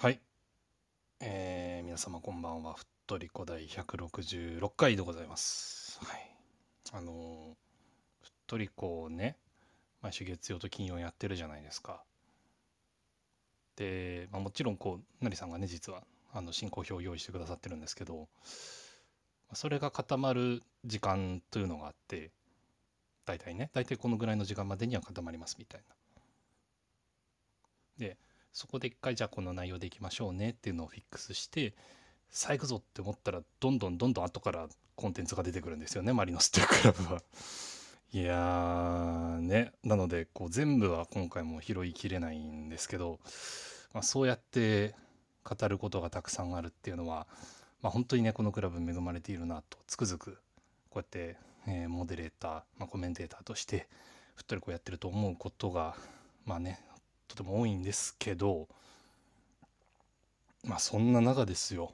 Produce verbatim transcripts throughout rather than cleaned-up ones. はい、えー、皆様こんばんは。ふっとりこ第ひゃくろくじゅうろっかいでございます。はい、あのー、ふっとりこをね、毎週月曜と金曜やってるじゃないですか。で、まあ、もちろんこうなりさんがね、実はあの進行表を用意してくださってるんですけど、それが固まる時間というのがあって、大体ね、大体このぐらいの時間までには固まりますみたいな。でそこで一回じゃあこの内容でいきましょうねっていうのをフィックスして、さあ行くぞって思ったらどんどんどんどん後からコンテンツが出てくるんですよね、マリノスっていうクラブは。いやーね、なのでこう全部は今回も拾いきれないんですけど、まあ、そうやって語ることがたくさんあるっていうのは、まあ、本当にねこのクラブ恵まれているなとつくづくこうやって、えー、モデレーター、まあ、コメンテーターとしてふっとりこうやってると思うことがまあねとても多いんですけど、まあそんな中ですよ、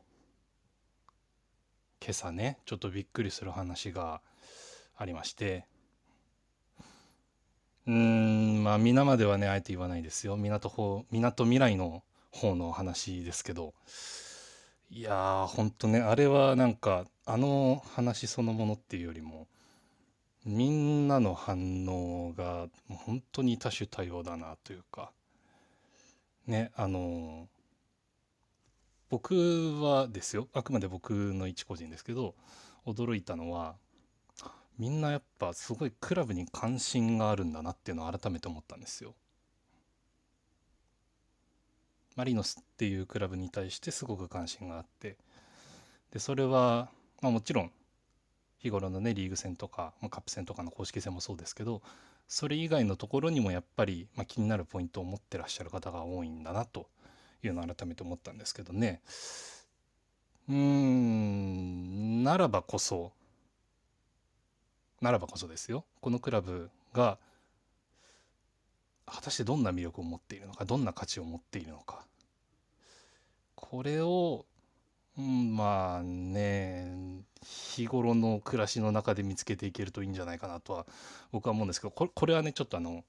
今朝ねちょっとびっくりする話がありまして、うーんまあ皆まではねあえて言わないですよ、みなとみらいの方の話ですけど、いやーほんとね、あれはなんかあの話そのものっていうよりもみんなの反応が本当に多種多様だなというかね、あの僕はですよ、あくまで僕の一個人ですけど、驚いたのはみんなやっぱすごいクラブに関心があるんだなっていうのを改めて思ったんですよ。マリノスっていうクラブに対してすごく関心があって、でそれは、まあ、もちろん日頃のねリーグ戦とか、まあ、カップ戦とかの公式戦もそうですけど、それ以外のところにもやっぱり、まあ、気になるポイントを持ってらっしゃる方が多いんだなというのを改めて思ったんですけどね。うーんならばこそならばこそですよ、このクラブが果たしてどんな魅力を持っているのか、どんな価値を持っているのか、これをうん、まあね日頃の暮らしの中で見つけていけるといいんじゃないかなとは僕は思うんですけど、これ、これはねちょっとあの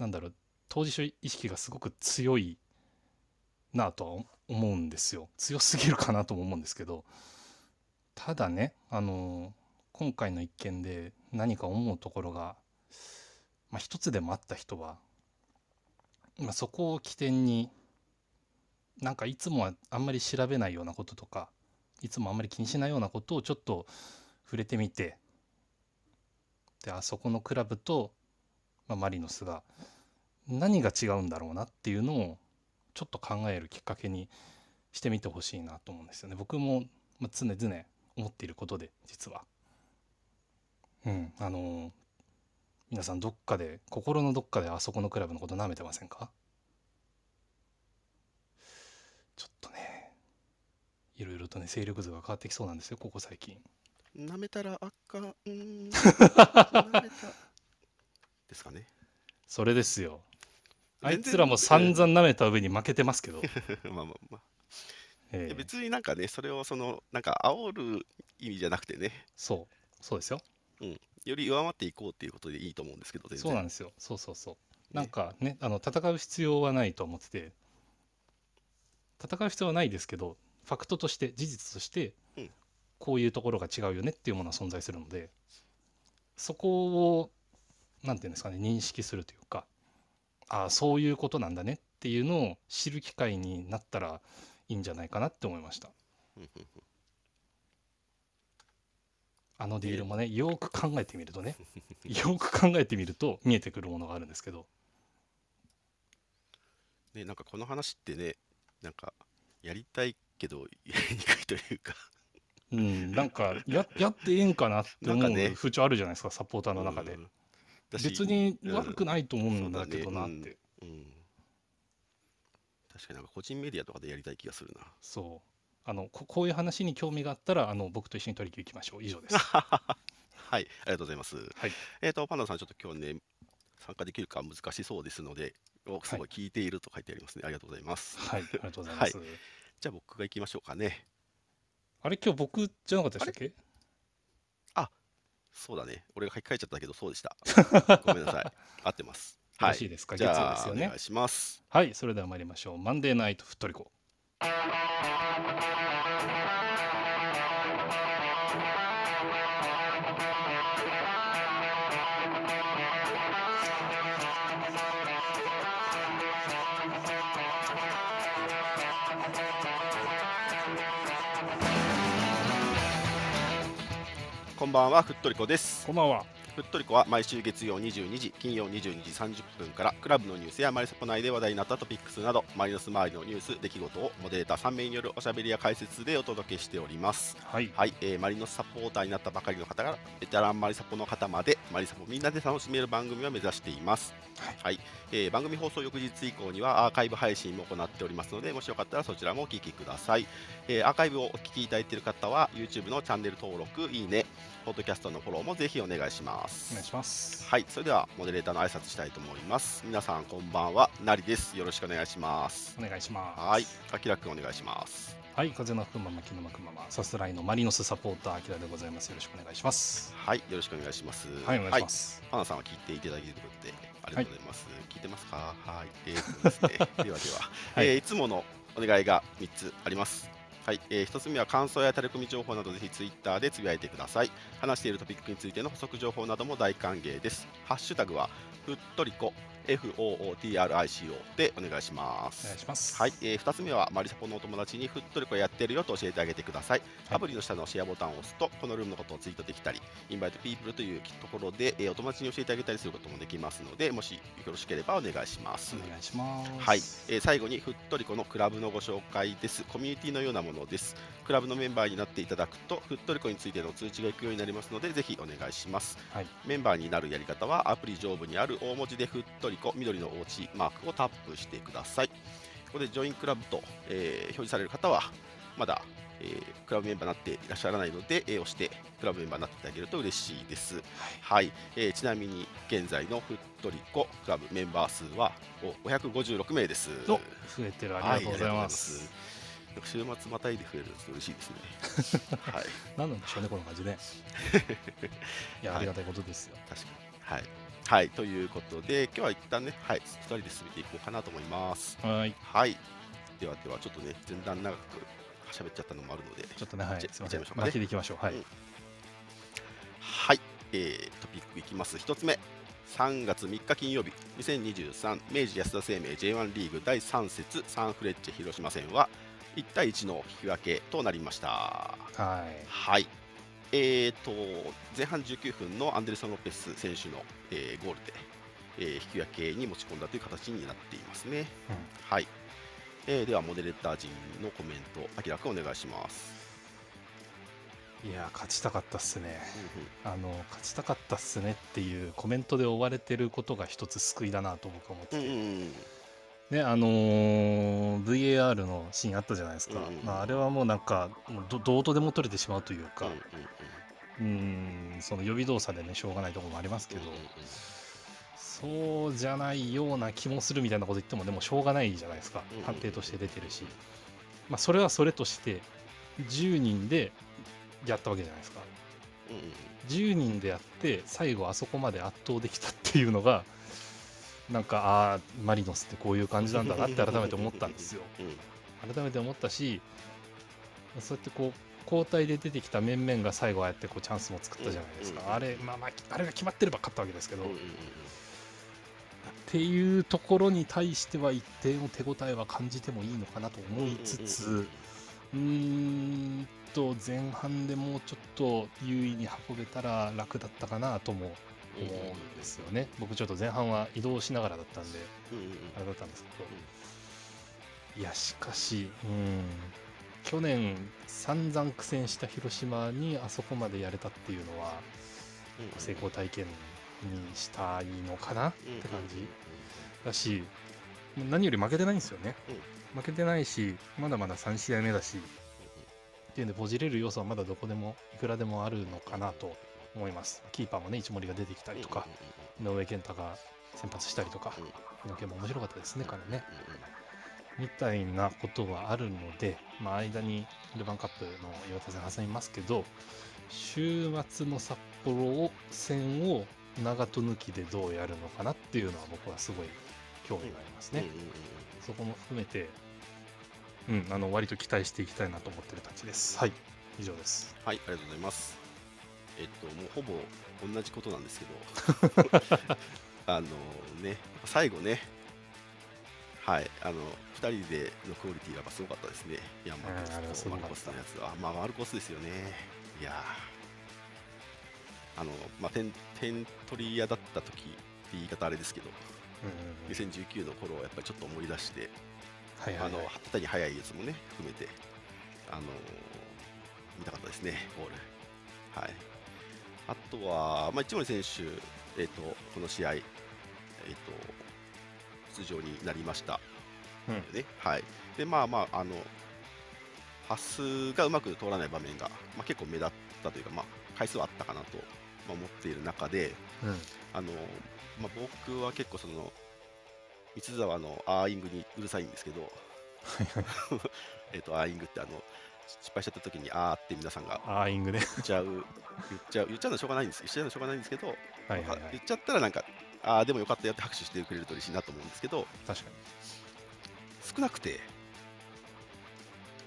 なんだろう、当事者意識がすごく強いなとは思うんですよ。強すぎるかなとも思うんですけど、ただねあの今回の一件で何か思うところが、まあ、一つでもあった人は、まあ、そこを起点になんかいつもはあんまり調べないようなこととか、いつもあんまり気にしないようなことをちょっと触れてみて、であそこのクラブと、まあ、マリノスが何が違うんだろうなっていうのをちょっと考えるきっかけにしてみてほしいなと思うんですよね。僕も常々思っていることで、実はうんあの皆さんどっかで心のどっかであそこのクラブのこと舐めてませんか？ちょっとねいろいろとね勢力図が変わってきそうなんですよ、ここ最近。なめたらあかんですかね、それですよ。あいつらも散々なめた上に負けてますけどまあまあまあ、えー、別になんかねそれをそのなんか煽る意味じゃなくてね、そうそうですよ、うん、より上回っていこうっていうことでいいと思うんですけど、そうなんですよ、そうそうそう、ね、なんかねあの戦う必要はないと思ってて、戦う必要はないですけど、ファクトとして事実として、うん、こういうところが違うよねっていうものは存在するので、そこをなんていうんですかね、認識するというか、ああそういうことなんだねっていうのを知る機会になったらいいんじゃないかなって思いました。あのディールもねよく考えてみるとねよく考えてみると見えてくるものがあるんですけど、ね、なんかこの話ってねなんかやりたいけどやりにくいというか、うん、なんか や, やってええんかなって思う風潮あるじゃないですか、サポーターの中で、うん、別に悪くないと思うんだけどなって、うんねうんうん、確かになんか個人メディアとかでやりたい気がするな。そうあの こ, こういう話に興味があったらあの僕と一緒に取り組み行きましょう。以上ですはい、ありがとうございます、はい、えっとパンダさんちょっと今日ね参加できるか難しそうですので、おすごい聞いていると書いてありますね、はい、ありがとうございますはい、ありがとうございます、はい、じゃあ僕が行きましょうかね。あれ今日僕じゃなかったでしたっけ？ あ, あそうだね、俺が書き換えちゃったけどそうでしたごめんなさい合ってますよはろしいい。ですか？じ月曜でゃすあ、よおね。願いします。はい、それでは参りましょう。マンデーナイトフットリコ。こんばんは、ふっとりこです。こんばんは。ふっとりこは毎週月曜にじゅうにじ、金曜にじゅうにじさんじゅっぷんからクラブのニュースやマリサポ内で話題になったトピックスなど、マリノス周りのニュース、出来事をモデレーターさん名によるおしゃべりや解説でお届けしております。はい。はい、えーマリノスサポーターになったばかりの方からベテランマリサポの方まで、マリサポみんなで楽しめる番組を目指しています。はい。はい。えー番組放送翌日以降にはアーカイブ配信も行っておりますので、もしよかったらそちらもお聞きください。えーアーカイブをお聞きいただいている方は YouTube のチャンネル登録、いいね、ポッドキャストのフォローもぜひお願いしまお願いす。します。はい、それではモデレーターの挨拶したいと思います。皆さんこんばんは、なりです。よろしくお願いします。お願いしまはい、す。あきらくんお願いします。はい、風の吹くまま、木のまくまま、さすらいのマリノスサポーター、あきらでございます。よろしくお願いします。はい、よろしくお願いします。はい、お願いします。パナさんは聞いていただいていることでありがとうございます。聞いてますか？はい、えーとですね、ではでは、はえーい。いつものお願いがみっつあります。はい、えー、ひとつめは感想やタレコミ情報など、ぜひツイッターでつぶやいてください。話しているトピックについての補足情報なども大歓迎です。ハッシュタグはふっとりこ エフオーオーティーアールアイシーオー でお願いしまお願いす。します。はい、えー、ふたつめはマリサポのお友達にふっとりこやってるよと教えてあげてください。はい。アプリの下のシェアボタンを押すと、このルームのことをツイートできたり、インバイトピープルというところで、えーお友達に教えてあげたりすることもできますので、もしよろしければお願いします。お願いします。はい、えー最後にふっとりこのクラブのご紹介です。コミュニティのようなものです。クラブのメンバーになっていただくと、ふっとりこについての通知が行くようになりますので、ぜひお願いします。はい。メンバーになるやり方は、アプリ上部にある大文字でふっとりこ、緑のおうちマークをタップしてください。ここでジョインクラブと、えー表示される方は、まだ、えークラブメンバーになっていらっしゃらないので、えー押してクラブメンバーになっていただけると嬉しいです。はい、えーちなみに現在のふっとりこクラブメンバー数はおごひゃくごじゅうろく名です。と増えてる。ありがとうございます。はい、ありがとうございます。週末またいで増えると嬉しいですね。はい、何なんでしょうね、この感じね。いや、ありがたいことですよ。確かに。はい、はい、ということで、今日は一旦ね、はい、ふた人で進めていこうかなと思います。はい。はい、ではでは、ちょっとね、前段長く喋っちゃったのもあるので、ちょっとね、はい。すみません。巻きでいきましょう。はい。うんはい、えートピックいきます。一つ目、さんがつみっか金曜日、にせんにじゅうさん明治安田生命 ジェイワン リーグだいさん節サンフレッチェ広島戦はいちたいいちの引き分けとなりました。はい。はい。えー、と前半じゅうきゅうふんのアンデルソン・ロペス選手の、えーゴールで、えー引き分けに持ち込んだという形になっていますね。うんはいえーではモデレーター陣のコメント、明らかお願いします。いやー、勝ちたかったっすね。うんあの勝ちたかったっすねっていうコメントで追われてることが一つ救いだなと僕は思ってうんうて、んねあのー ブイエーアール のシーンあったじゃないですか、うんうんうんまあ、あれはもうなんかもうどどうとでも取れてしまうというか、うんうんうーんその予備動作でねしょうがないところもありますけど、うんうんうんそうじゃないような気もするみたいなこと言ってもでもしょうがないじゃないですか、うんうん判定として出てるし、まあ、それはそれとしてじゅうにんでやったわけじゃないですか。うんうんじゅうにんでやって最後あそこまで圧倒できたっていうのがなんかああマリノスってこういう感じなんだなって改めて思ったんですよ。うん改めて思ったしそうやってこう交代で出てきた面々が最後ああやってこうチャンスも作ったじゃないですか、うんうんあれまあまああれが決まってれば勝ったわけですけど、うんうんうんっていうところに対しては一定の手応えは感じてもいいのかなと思いつつうーんと前半でもうちょっと優位に運べたら楽だったかなとも思うんですよね。僕ちょっと前半は移動しながらだったんでうんうんうんあれだったんですけどいやしかしうん去年散々苦戦した広島にあそこまでやれたっていうのはうん成功体験にしたいのかなって感じだし何より負けてないんですよね。負けてないしまだまださん試合目だしっていうんでポジれる要素はまだどこでもいくらでもあるのかなと思います。キーパーもね一森が出てきたりとか井上健太が先発したりとか猪木も面白かったですね彼ねみたいなことはあるので、まあ、間にルヴァンカップの岩田戦挟みますけど週末の札幌戦を長戸抜きでどうやるのかなっていうのは僕はすごい興味がありますね。そこも含めて、うん、あの割と期待していきたいなと思ってるたちです。はい、以上です。はい、ありがとうございます。えっともうほぼ同じことなんですけど、あのね、最後ね、はい、あのふたりでのクオリティがやっぱすごかったですね。いや、マルコスとマルコスのやつは、まあマルコスですよね。いやー、あのまあ点点取り屋だった時って言い方あれですけど、うん、にせんじゅうきゅうの頃をやっぱりちょっと思い出して。あの旗に速いやつもね含めてあのー、見たかったですね、ゴール。はい、あとは、まあ、一森選手、えーと、この試合、えーと、出場になりました、うんねはい、でまあまああのパスがうまく通らない場面が、まあ、結構目立ったというか、まあ、回数はあったかなと、まあ、思っている中で、うんあのまあ、僕は結構その三沢のアーイングにうるさいんですけどえとアーイングってあの失敗しちゃった時にあーって皆さんがアーイングで言っちゃう言っちゃう言っちゃうのしょうがないんです言っちゃうのしょうがないんですけど言っちゃったらなんかあーでもよかったよって拍手してくれると嬉しいなと思うんですけど確かに少なくて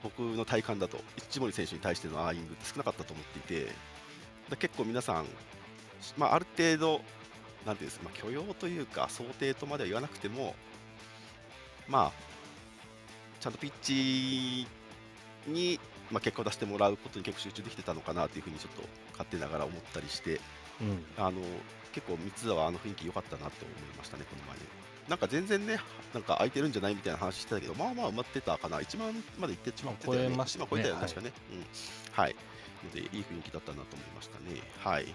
僕の体感だと一森選手に対してのアーイングって少なかったと思っていてだ結構皆さん、まあ、ある程度なんていうんですか、まあ、許容というか想定とまでは言わなくても、まあ、ちゃんとピッチに、まあ、結果を出してもらうことに結構集中できてたのかなというふうにちょっと勝手ながら思ったりして、うん、あの結構三沢はあの雰囲気良かったなと思いましたね、この前に。なんか全然ね、なんか空いてるんじゃないみたいな話してたけど、まあまあ埋まってたかな、いちまんまでいってしまってたよね、いちまん超えたよね、確かね。はい。ので、いい雰囲気だったなと思いましたね。はい。うん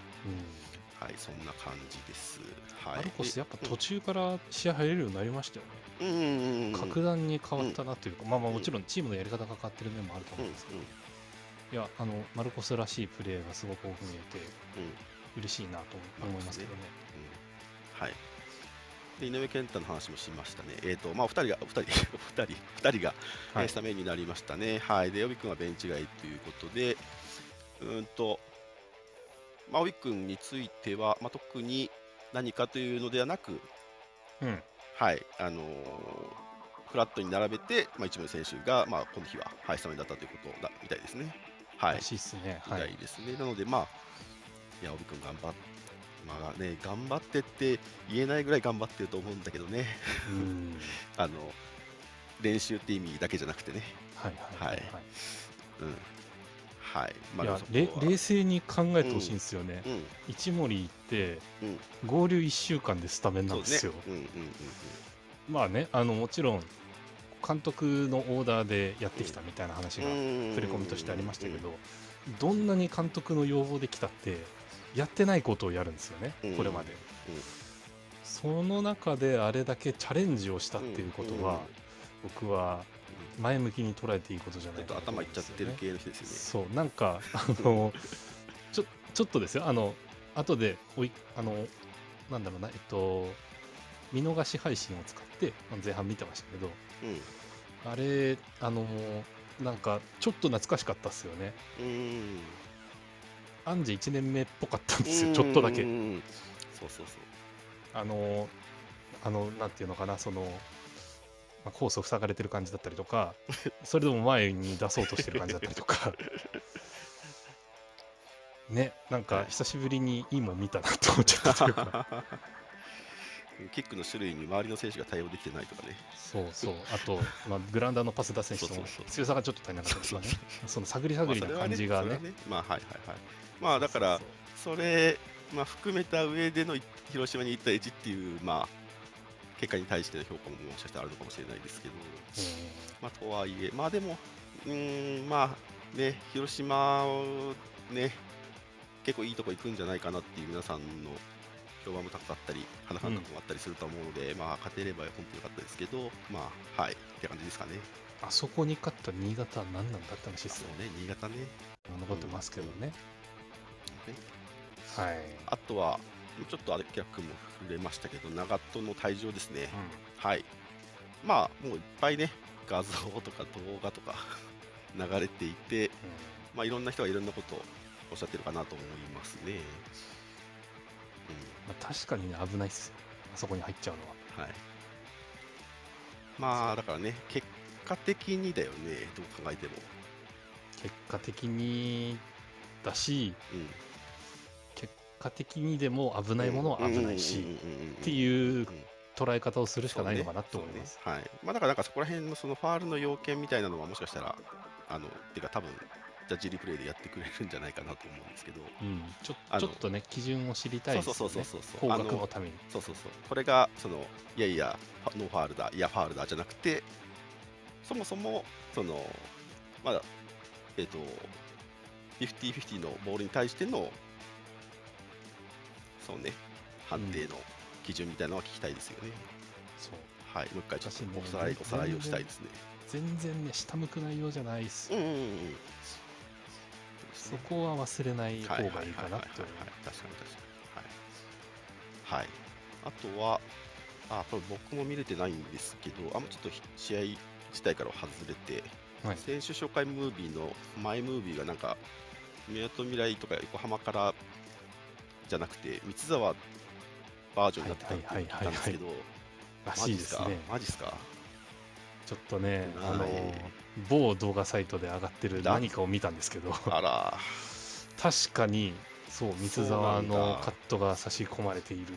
はい、そんな感じです。はい、マルコスやっぱ途中から試合入れるようになりましたよね。格段に変わったなというか、うん、まあまあもちろんチームのやり方が変わってる面もあると思うんですけど、うんうん、いやあのマルコスらしいプレーがすごく多く見えて、うん、嬉しいなと思いますけどね。うん、はい。で井上健太の話もしましたね。えっ、ー、とまあお二人がお二人お二人二人が、はい、スタメンになりましたね。はい。で予備君はベンチ外ということで、うーんと。まあ、青井君については、まあ、特に何かというのではなく、うんはいあのー、フラットに並べて、まあ、一部の選手が、まあ、この日はハイスタメンだったということだみたいですね。はい、らしいですね。みたいですね。はい、なので、まあ、いや青井君頑張って、まあね、頑張ってって言えないぐらい頑張ってると思うんだけどね、うんあの練習って意味だけじゃなくてね。冷静に考えてほしいんですよね、うんうん、一森行って、うん、合流いっしゅうかんでスタメンなんですよ。まあねあのもちろん監督のオーダーでやってきたみたいな話が触れ込みとしてありましたけどどんなに監督の要望できたってやってないことをやるんですよね、これまで。その中であれだけチャレンジをしたっていうことは僕は。前向きに捉えていいことじゃないかなと思うんですよね。ちょっと頭いっちゃってる系の人ですよね。そうなんかあのちょちょっとですよあの後でおいあのなんだろうなえっと見逃し配信を使って前半見てましたけど、うん、あれあのなんかちょっと懐かしかったですよね。うんアンジいちねんめっぽかったんですよちょっとだけ。うんそうそうそうあのあのなんていうのかなその。コースを塞がれてる感じだったりとかそれでも前に出そうとしてる感じだったりとかねなんか久しぶりにいいもん見たなと思っちゃったというかキックの種類に周りの選手が対応できてないとかねそうそうあと、まあ、グラウンダーのパス出すにしても強さがちょっと足りなかったとかねその探り探りな感じがねまあはいはいはいまあだからそれ、まあ、含めた上での広島に行ったエッジっていうまあ結果に対しての評価ももしかしたらあるのかもしれないですけど、まあ、とはいえ、まあでも、うんまあね、広島を、ね、結構いいとこ行くんじゃないかなっていう皆さんの評判も高かったり、肌感覚もあったりすると思うので、うん、まあ勝てれば本当によかったですけど、まあはい、って感じですかね。あそこに勝った新潟は何なんだって話ですよね、新潟ね。残ってますけどね。あとはちょっとあれ逆も触れましたけど長戸の退場ですね、うん、はいまあもういっぱいね画像とか動画とか流れていて、うん、まあいろんな人がいろんなことをおっしゃってるかなと思いますね。まあ、確かにね、危ないっすよ、あそこに入っちゃうのは。はい、まあだからね、結果的にだよね、どう考えても。結果的にだし、うん、結果的にでも危ないものは危ないしっていう捉え方をするしかないのかなと思います。はい、まあだからなんかそこら辺のそのファールの要件みたいなのはもしかしたらあのてか多分ジャッジリプレイでやってくれるんじゃないかなと思うんですけど、うん、ちょ、ちょっとね基準を知りたいですね。そうそうそうそう、方角のために。そうそうそう。これがそのいやいやノーファールだ、いやファールだじゃなくて、そもそもそのまだえっとごじゅうごじゅうのボールに対してのそうね判定の基準みたいなのは聞きたいですよね。そう、はい、もう一回ちょっとおさらい、おさらいをしたいですね。全然ね下向く内容じゃないです。うんうんうん。そこは忘れない方がいいかなと。確かに確かに。はい。はい。あとはあこれ僕も見れてないんですけど、あんまちょっと試合自体から外れて。はい、選手紹介ムービーの前ムービーがなんかみなとみらいとか横浜からじゃなくて三沢バージョンになってたって聞いたんですけど、マジですか、マジですか。ちょっとね、あの某動画サイトで上がってる何かを見たんですけど、あら確かにそう三沢のカットが差し込まれている。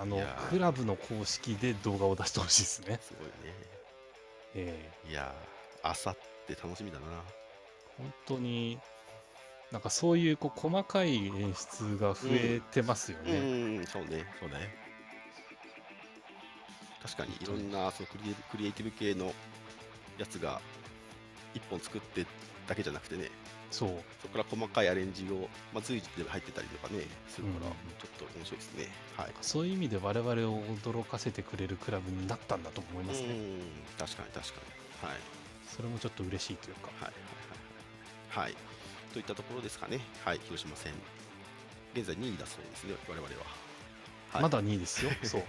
あのクラブの公式で動画を出してほしいですね。すごいね。えー、いやー、あさって楽しみだな。本当に、なんかそういう、こう細かい演出が増えてますよね。うん、うん、そうね、そうね。確かにいろんなそのクリエ、クリエイティブ系のやつがいっぽん作ってだけじゃなくてね。そう。そこから細かいアレンジを、まあ、随時で入ってたりとかね、するから、うん、ちょっと面白いですね。はい、そういう意味で我々を驚かせてくれるクラブになったんだと思いますね。うん、確かに確かに。はい、それもちょっと嬉しいというか。はいはいはい、はい、といったところですかね。はい、広島戦。現在にいだそうですね、我々は。はい、まだにいですよ。そう。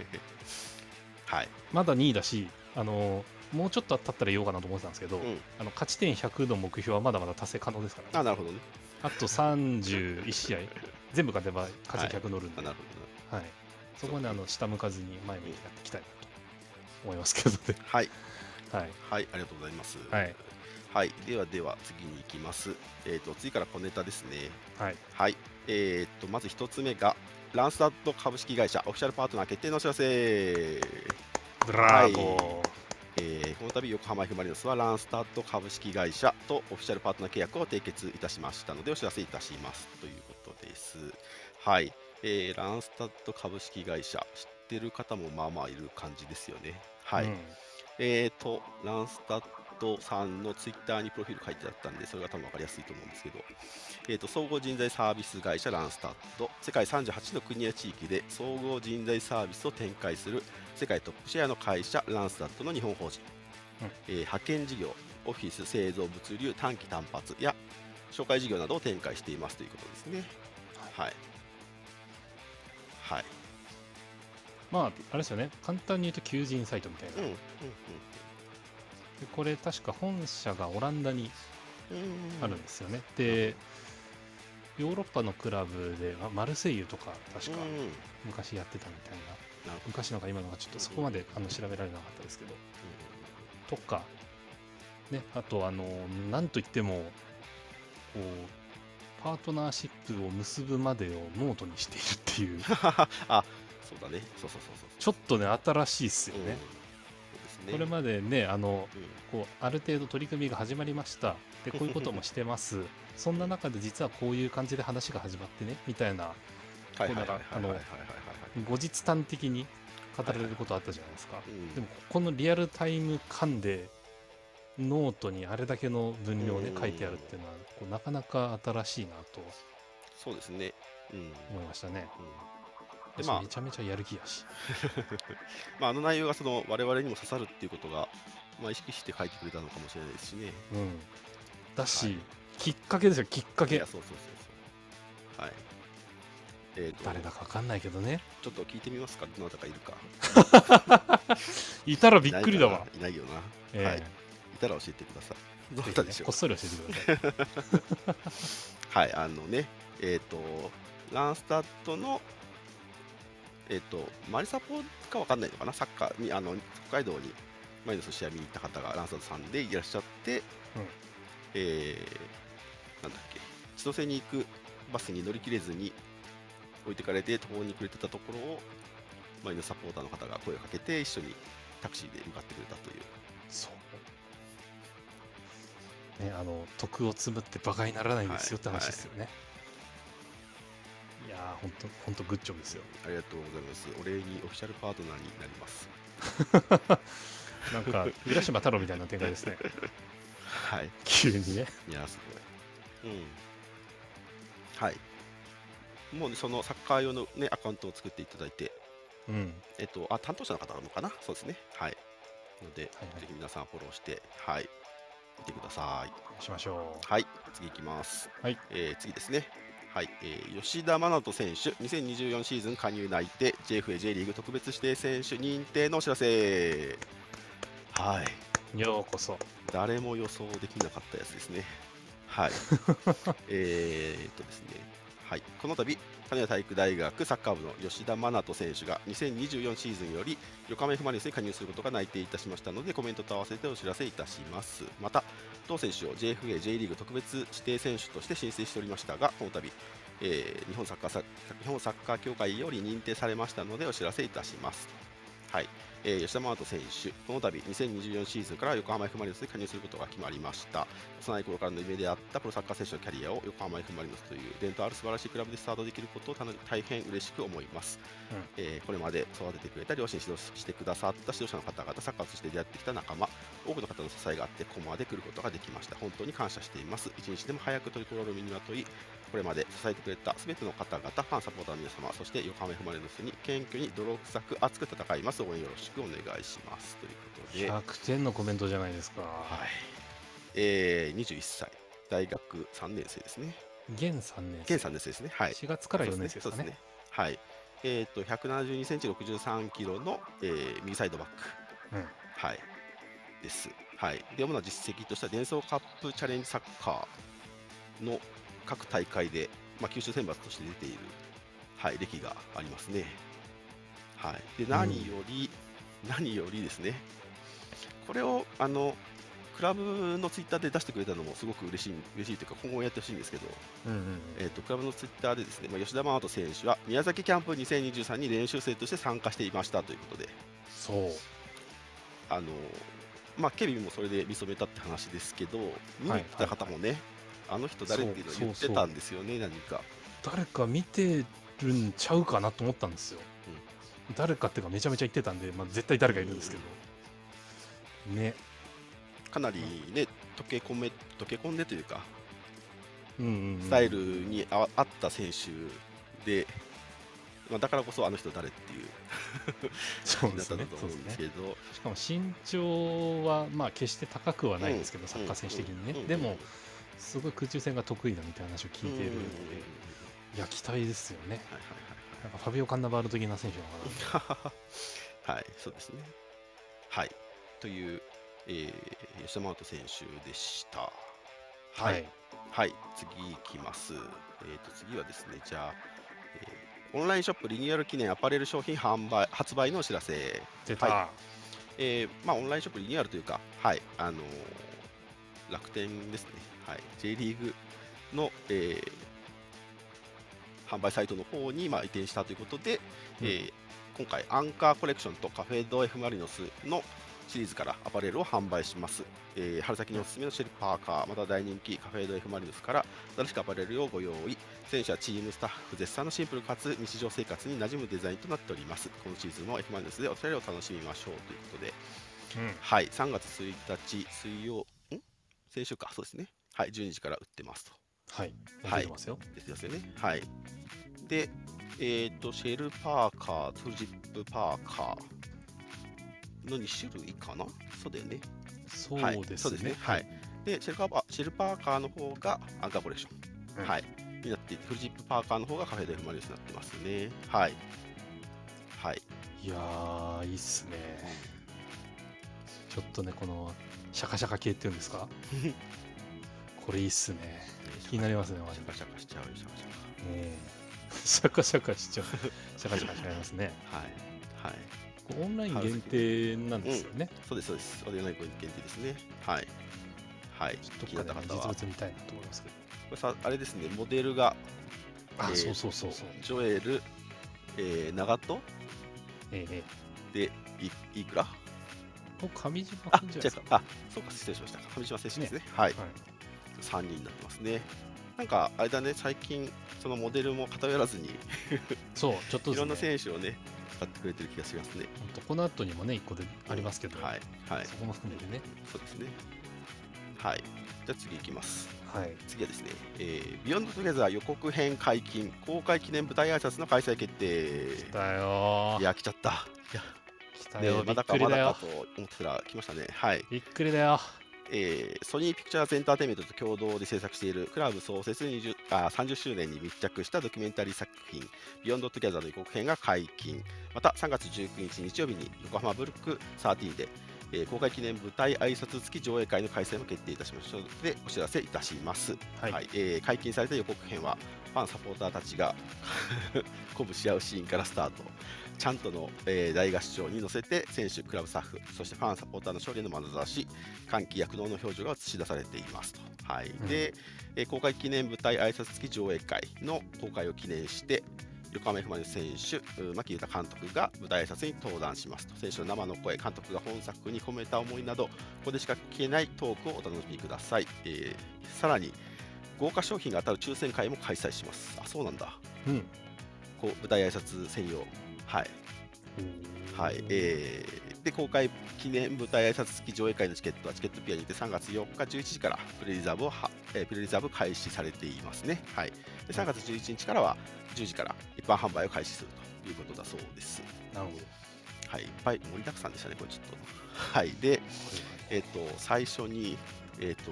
はい。まだにいだし、あのー。もうちょっと経ったら言おうかなと思ってたんですけど、うん、あの勝ち点ひゃくの目標はまだまだ達成可能ですから、ね、あ、なるほどね。あとさんじゅういちしあい全部勝てば勝ちひゃく乗るんで、はい、はい、そこはね、あの下向かずに前向きにやっていきたいなと思いますけどね。はいはい、はい、ありがとうございます、はいはい、ではでは次に行きます、えー、と次から小ネタですね。はい、はい、えー、とまずひとつめがランスダット株式会社オフィシャルパートナー決定のお知らせ。ブラボー、はい。えー、この度横浜 F マリノスはランスタッド株式会社とオフィシャルパートナー契約を締結いたしましたのでお知らせいたしますということです。はい、えー、ランスタッド株式会社知ってる方もまあまあいる感じですよね。はい、うん、えーとランスタッドさんのツイッターにプロフィール書いてあったんでそれが多分分かりやすいと思うんですけど、えーと総合人材サービス会社ランスタッド、世界さんじゅうはちの国や地域で総合人材サービスを展開する世界トップシェアの会社ランスダットの日本法人、うん、えー、派遣事業、オフィス、製造、物流、短期単発や紹介事業などを展開していますということですね。はい、はい、まああれですよね、簡単に言うと求人サイトみたいな、うんうんうん、でこれ確か本社がオランダにあるんですよね。でヨーロッパのクラブでマルセイユとか確か昔やってたみたいな、昔のか今のかちょっとそこまであの調べられなかったですけど、とか、ね、あとあのなんといってもこうパートナーシップを結ぶまでをノートにしているっていうあ、そうだね、そうそうそうそう、ちょっとね新しいっすよね。これまでね、あのこうある程度取り組みが始まりましたで、こういうこともしてますそんな中で実はこういう感じで話が始まってねみたいな、こうなんかあの後日談的に語られることあったじゃないですか。でもここのリアルタイム間でノートにあれだけの分量で書いてあるっていうのはこうなかなか新しいなと、そうですね、思いましたね。でまあ、めちゃめちゃやる気やしまああの内容がその我々にも刺さるっていうことが、まあ、意識して書いてくれたのかもしれないですしね、うん、だし、はい、きっかけですよ、きっかけ。いや、そうそうそうそう、はい、えーと、誰だか分かんないけどね、ちょっと聞いてみますか、どなたかいるかいたらびっくりだわ。いないよな、えーはい、いたら教えてください、どなたでしょう、こっそり教えてくださいはい、あのねえっと、ランスタットの、えっと、マリサポかわかんないのかな、サッカーに、あの、北海道にマリノスの試合見に行った方がランスタットさんでいらっしゃって、うん、えー、なんだっけ、千歳に行くバスに乗り切れずに置いてかれて途方に暮れてたところを、マリノスサポーターの方が声をかけて一緒にタクシーで向かってくれたという。そうね、あの徳を積むって馬鹿にならないんですよって話ですよね。はいはい、いやー、本当本当グッジョブですよ。ありがとうございます。お礼にオフィシャルパートナーになります。なんか浦島太郎みたいな展開ですね。はい。急にね。いやーすごい。うん。はい。もう、ね、そのサッカー用のねアカウントを作っていただいて。うん、えっと、あ、担当者の方なのかな、そうですね、はい、ので、はいはい、ぜひ皆さんフォローして、はい、見てください。しましょう。はい、次いきます。はい、えー、次ですね、はい、えー、吉田真那斗選手、にせんにじゅうよんシーズン加入内定、ジェイエフエー J リーグ特別指定選手認定のお知らせ。はい、ようこそ。誰も予想できなかったやつですね。はい、えーっとですね、はい、この度種谷体育大学サッカー部の吉田真那斗選手がにせんにじゅうよんシーズンより横浜 F マリノスに加入することが内定いたしましたので、コメントと合わせてお知らせいたします。また同選手を ジェイエフエー J リーグ特別指定選手として申請しておりましたが、この度、えー、日本サッカー、日本サッカー協会より認定されましたのでお知らせいたします。はい、えー、吉田真那斗選手、この度にせんにじゅうよんシーズンから横浜 F マリノスに加入することが決まりました。幼い頃からの夢であったプロサッカー選手のキャリアを横浜 F マリノスという伝統ある素晴らしいクラブでスタートできることを大変嬉しく思います。うん、えー、これまで育ててくれた両親、指導してくださった指導者の方々、サッカーとして出会ってきた仲間、多くの方の支えがあってここまで来ることができました。本当に感謝しています。一日でも早く取りころを身にまとい、これまで支えてくれたすべての方々、ファンサポーターの皆様、そして横浜 F マリノスに謙虚に泥臭く熱く戦います。応援よろしくお願いしますということで、ひゃくてんのコメントじゃないですか。はい、えー、にじゅういっさい、大学さんねん生ですね。現さんねん生、現さんねん生ですね。はい、しがつからよねん生ですかね。そうですね。はい、えー、っとひゃくななじゅうにセンチ、ろくじゅうさんキロの、えー、右サイドバック、うん、はいです。はい。で、主な実績としてはデンソーカップチャレンジサッカーの各大会で、まあ、九州選抜として出ている、はい、歴がありますね。はい。で、何より、うん、何よりですね、これをあのクラブのツイッターで出してくれたのもすごく嬉しい、嬉しいというか今後やってほしいんですけど、クラブのツイッターでですね、まあ、吉田真那斗選手は宮崎キャンプにせんにじゅうさんに練習生として参加していましたということで、そうあの、まあ、ケビンもそれで見初めたって話ですけど、見に行った方もね、あの人誰っていうのを言ってたんですよね。そうそうそう、何か誰か見てるんちゃうかなと思ったんですよ。誰かっていうかめちゃめちゃ言ってたんで、まあ、絶対誰かいるんですけど、うん、ね、かなりね、溶け込め、溶け込んでというか、スタイルに合った選手で、まあ、だからこそあの人誰っていうそうですね、そうですね。しかも身長はまあ決して高くはないんですけど、うん、サッカー選手的にね、うん、でもすごい空中戦が得意だみたいな話を聞いているので、いや期待ですよね。はいはいはい、なんかファビオ・カンナバール的な選手のかな。はい、そうですね。はい、という、えー、吉田真那斗選手でした。はい、はい、はい、次いきます。えっと、次はですね、じゃあ、えー、オンラインショップリニューアル記念アパレル商品販売発売のお知らせ。出た。はい、えー、まあ、オンラインショップリニューアルというか、はい、あのー、楽天ですね。はい、J リーグの、えー販売サイトの方にまあ移転したということで、うん、えー、今回アンカーコレクションとカフェド F マリノスのシリーズからアパレルを販売します。えー、春先におすすめのシェルパーカー、また大人気カフェド F マリノスから新しくアパレルをご用意。選手やチームスタッフ絶賛のシンプルかつ日常生活に馴染むデザインとなっております。今シーズンも F マリノスでおしゃれを楽しみましょうということで、うん、はい、さんがつついたち水曜、ん、先週か、そうですね、はい、じゅうにじから売ってますと。はい、はい、ますよ。ですよね。はい。で、えっ、ー、と、シェルパーカー、ツージップパーカーのに種類かな。そうだよね。そうですね。はい。はい、で、シェルカー、シェルパーカーの方がアンカーコレクション。うん、はい。になって、ツージップパーカーの方がカフェでフマリオスになってますね。はい。はい。いやー、いいっすね。ちょっとね、このシャカシャカ系っていうんですか。これいいっすね。気になりますね。マジで。シャカシャカしちゃう、シャカシャカ。シャカシャカしちゃうシャカシャカしちゃいますね。はい、はい、オンライン限定なんですよね。うん、そうですそうです、オンライン限定ですね。はいはい、気になった方は実物みたいなと思いますけど、これさあれですね、モデルがあ、えー、そうそうそうそう、ジョエル、えー、長門、ええでいくら上島選手じゃないですか。あ、そうか、失礼しました。上島選手ですね。はい。さんにんになってますね。なんか、あれだね、最近、そのモデルも偏らずに、そう、ちょっとずつ、ね、いろんな選手をね、使ってくれてる気がしますね。この後にもね、いっこでありますけど、はい、はい、そこも含めてね。そうですね。はい。じゃあ次いきます。はい、次はですね、えー、ビヨンドトゥゲザー予告編解禁、公開記念舞台挨拶の開催決定。来たよー。いや、来ちゃった。いやね、まだかまだかと思ってたら来ましたね。はい、びっくりだよ、えー、ソニーピクチャーズエンターテインメントと共同で制作しているクラブ創設にじゅうあさんじゅっしゅうねんに密着したドキュメンタリー作品「ビヨンド・トゥ・ギャザー」の予告編が解禁。またさんがつじゅうくにち日曜日に横浜ブルックじゅうさんで、えー、公開記念舞台挨拶付き上映会の開催も決定いたしましたのでお知らせいたします。はいはい、えー、解禁された予告編はファンサポーターたちが鼓舞し合うシーンからスタート、ちゃんとの、えー、大合唱に乗せて選手、クラブスタッフ、そしてファンサポーターの勝利の眼差し、歓喜躍動の表情が映し出されていますと。はい、うん、で、えー、公開記念舞台挨拶付き上映会の公開を記念して横浜 F マリノス選手、牧裕太監督が舞台挨拶に登壇しますと。選手の生の声、監督が本作に込めた思いなど、ここでしか聞けないトークをお楽しみください。えー、さらに豪華商品が当たる抽選会も開催します。あ、そうなんだ、うん、こう舞台挨拶専用。はい、はい、えー、で公開記念舞台挨拶付き上映会のチケットはチケットピアにてさんがつよっかじゅういちじからプレリザーブをは、えー、プレリザーブ開始されていますね。はい、でさんがつじゅういちにちからはじゅうじから一般販売を開始するということだそうです。なるほど。はい、いっぱい盛りだくさんでしたね、これちょっと。はい、で、えー、と最初に、えー、と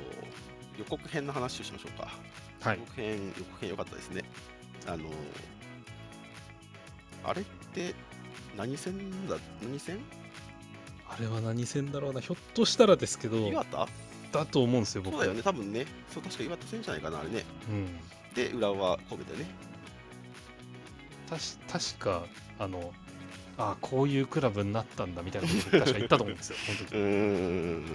予告編の話をしましょうか。はい、予告編、予告編良かったですね。あのー、あれって何戦だ、何戦？あれは何戦だろうな、ひょっとしたらですけど、岩田だと思うんですよ、僕は。そうだよね、多分ね、そう、確か岩田戦じゃないかな、あれね。うん、で、浦和は神戸だよね。たし確か、あの、ああ、こういうクラブになったんだみたいなこと確か言ったと思うんですよ、本当に。うん、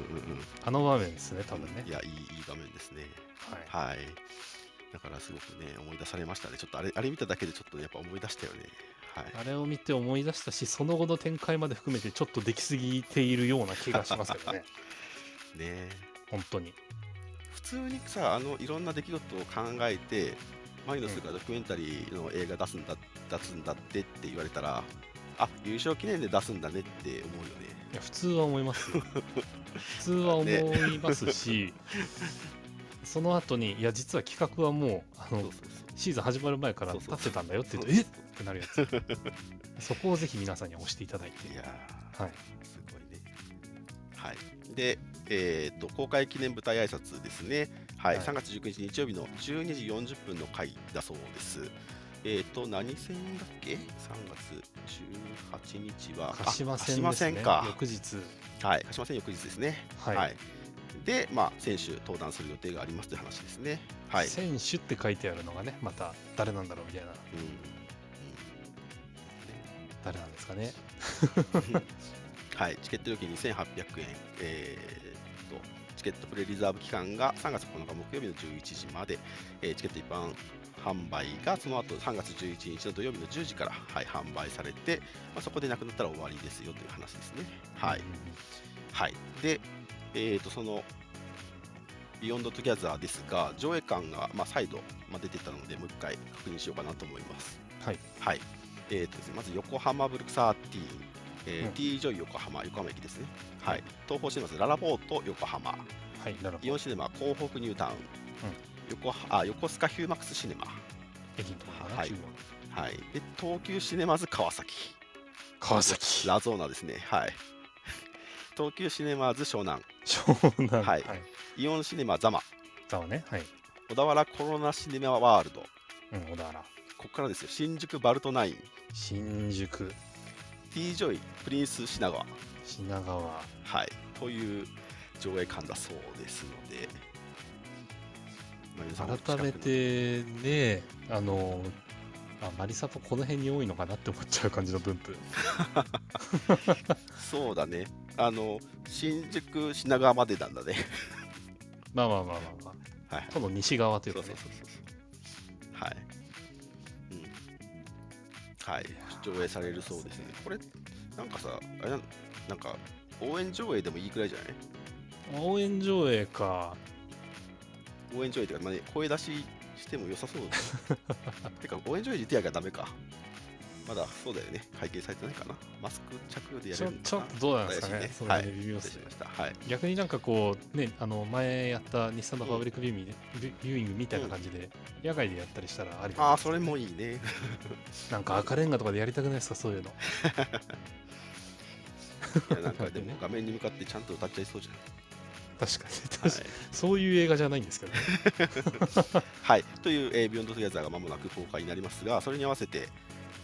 あの場面ですね、多分ね。いや、いい、いい場面ですね。はい、はい、だからすごくね、思い出されましたね。ちょっとあれ、あれ見ただけでちょっと、ね、やっぱ思い出したよね。はい、あれを見て思い出したし、その後の展開まで含めてちょっとできすぎているような気がしますけどね。ね、本当に。普通にさ、あのいろんな出来事を考えて、マリノスがドキュメンタリーの映画出すんだ、うん、出すんだってって言われたら、あ、優勝記念で出すんだねって思うよね。いや、普通は思いますよ。普通は思いますし、その後に、いや、実は企画はもう、あの、シーズン始まる前から立ってたんだよって言うと、えっってなるやつ。そこをぜひ皆さんに押していただいて。いやー、はい、すごいね。はい。で、えー、っと、公開記念舞台挨拶ですね。はい。はい、さんがつじゅうくにち日曜日のじゅうにじよんじゅっぷんの回だそうです。えーと何戦だっけ？ さんがつじゅうはちにちは鹿島戦ですね。鹿島戦か。翌日。はい、鹿島戦翌日ですね。はい、はい、で、まあ、選手登壇する予定がありますという話ですね。はい、選手って書いてあるのがね、また誰なんだろうみたいな、うん、誰なんですかね。はい、チケット料金にせんはっぴゃくえん、えー、っとチケットプレリザーブ期間がさんがつここのか木曜日のじゅういちじまで、えー、チケット一般販売がその後さんがつじゅういちにちの土曜日のじゅうじから、はい、販売されて、まあ、そこでなくなったら終わりですよという話ですね。はい、うん、はい、で、えー、とそのビヨンドトゥギャザーですが、上映感が、まあ、再度、まあ、出てたのでもういっかい確認しようかなと思います。はい、はい、えーとですね、まず横浜ブルクサーティーン、えーうん、T ジョイ横浜、横浜駅ですね。はい、東宝シネマズララポート横浜、はい、イオンシネマ港北ニュータウン、うん、横, あ横須賀ヒューマックスシネマ、はいはい、で東急シネマズ川崎、川崎ラゾーナですね。はい、東急シネマズ湘南、湘南、はい、イオンシネマザマ、ザマね、はい、小田原コロナシネマワールド、うん、小田原、ここからですよ、新宿バルトナイン、新宿 T ジョイプリンス品川、品川、はい、という上映館だそうですので、改めてね、あのあマリサポこの辺に多いのかなって思っちゃう感じの分布そうだね、あの新宿品川までなんだねまあまあまあまあまあ、はい、その西側というかね、そうそうそうそう、はい、うん、はい、上映されるそうですね。これなんかさ、あれな、なんか応援上映でもいいくらいじゃない？応援上映か、応援上映ってか、まあね、声出ししても良さそうだねてか応援上映で手やがダメか、まだそうだよね、会計されてないかな、マスク着用でやれるのかな、ちょっとどうなんですかね、ね、それで微妙ですね、はいはい、逆になんかこうね、あの前やった日産のパブリックビューミング、うん、ビューイングみたいな感じで、うん、野外でやったりしたらありかも、ね、ああそれもいいねなんか赤レンガとかでやりたくないですか、そういうのいやなんかでも画面に向かってちゃんと歌っちゃいそうじゃない確かに、確かに、はい、そういう映画じゃないんですけどはいという、えー、ビヨンドトゥギャザーが間もなく公開になりますが、それに合わせて、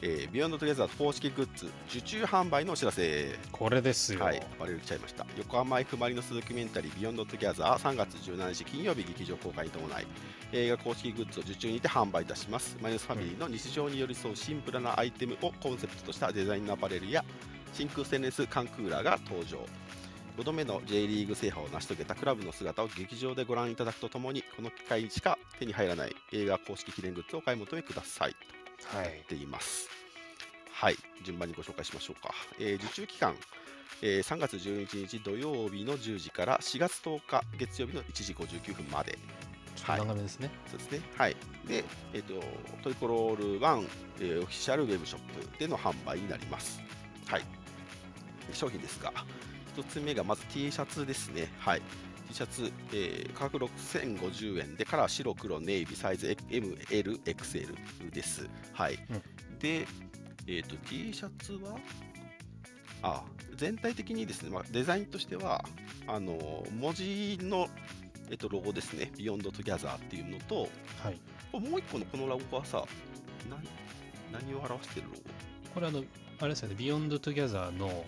えー、ビヨンドトゥギャザー公式グッズ受注販売のお知らせ、これですよ、はい、我々来ちゃいました。横浜 F マリノスドキュメンタリービヨンドトゥギャザーさんがつじゅうしちにち金曜日劇場公開に伴い、映画公式グッズを受注にて販売いたします。マリノスファミリーの日常に寄り添うシンプルなアイテムをコンセプトとしたデザインのアパレルや真空ステンレス缶クーラーが登場。ごどめの J リーグ制覇を成し遂げたクラブの姿を劇場でご覧いただくとともに、この機会しか手に入らない映画公式記念グッズをお買い求めくださいとなっています。はい、はい、順番にご紹介しましょうか。えー、受注期間、えー、さんがつじゅういちにち土曜日のじゅうじからしがつとおか月曜日のいちじごじゅうきゅうふんまで、はい、長めですね。そうですね。はい。で、えーと、トリコロールワン、えー、オフィシャルウェブショップでの販売になります。はい、商品ですが、ひとつめがまず T シャツですね。はい、T シャツ、えー、価格ろくせんごじゅうえんで、カラー白黒ネイビー、サイズ エムエルエックスエル です。はい、うん、で、えーと、T シャツはあ全体的にですね、まあ、デザインとしてはあの文字の、えーと、ロゴですね、Beyond Together っていうのと、はい、もういっこのこのロゴはさ、何、何を表してるロゴ？これあのあれですよね、ビヨンドトゥギャザーの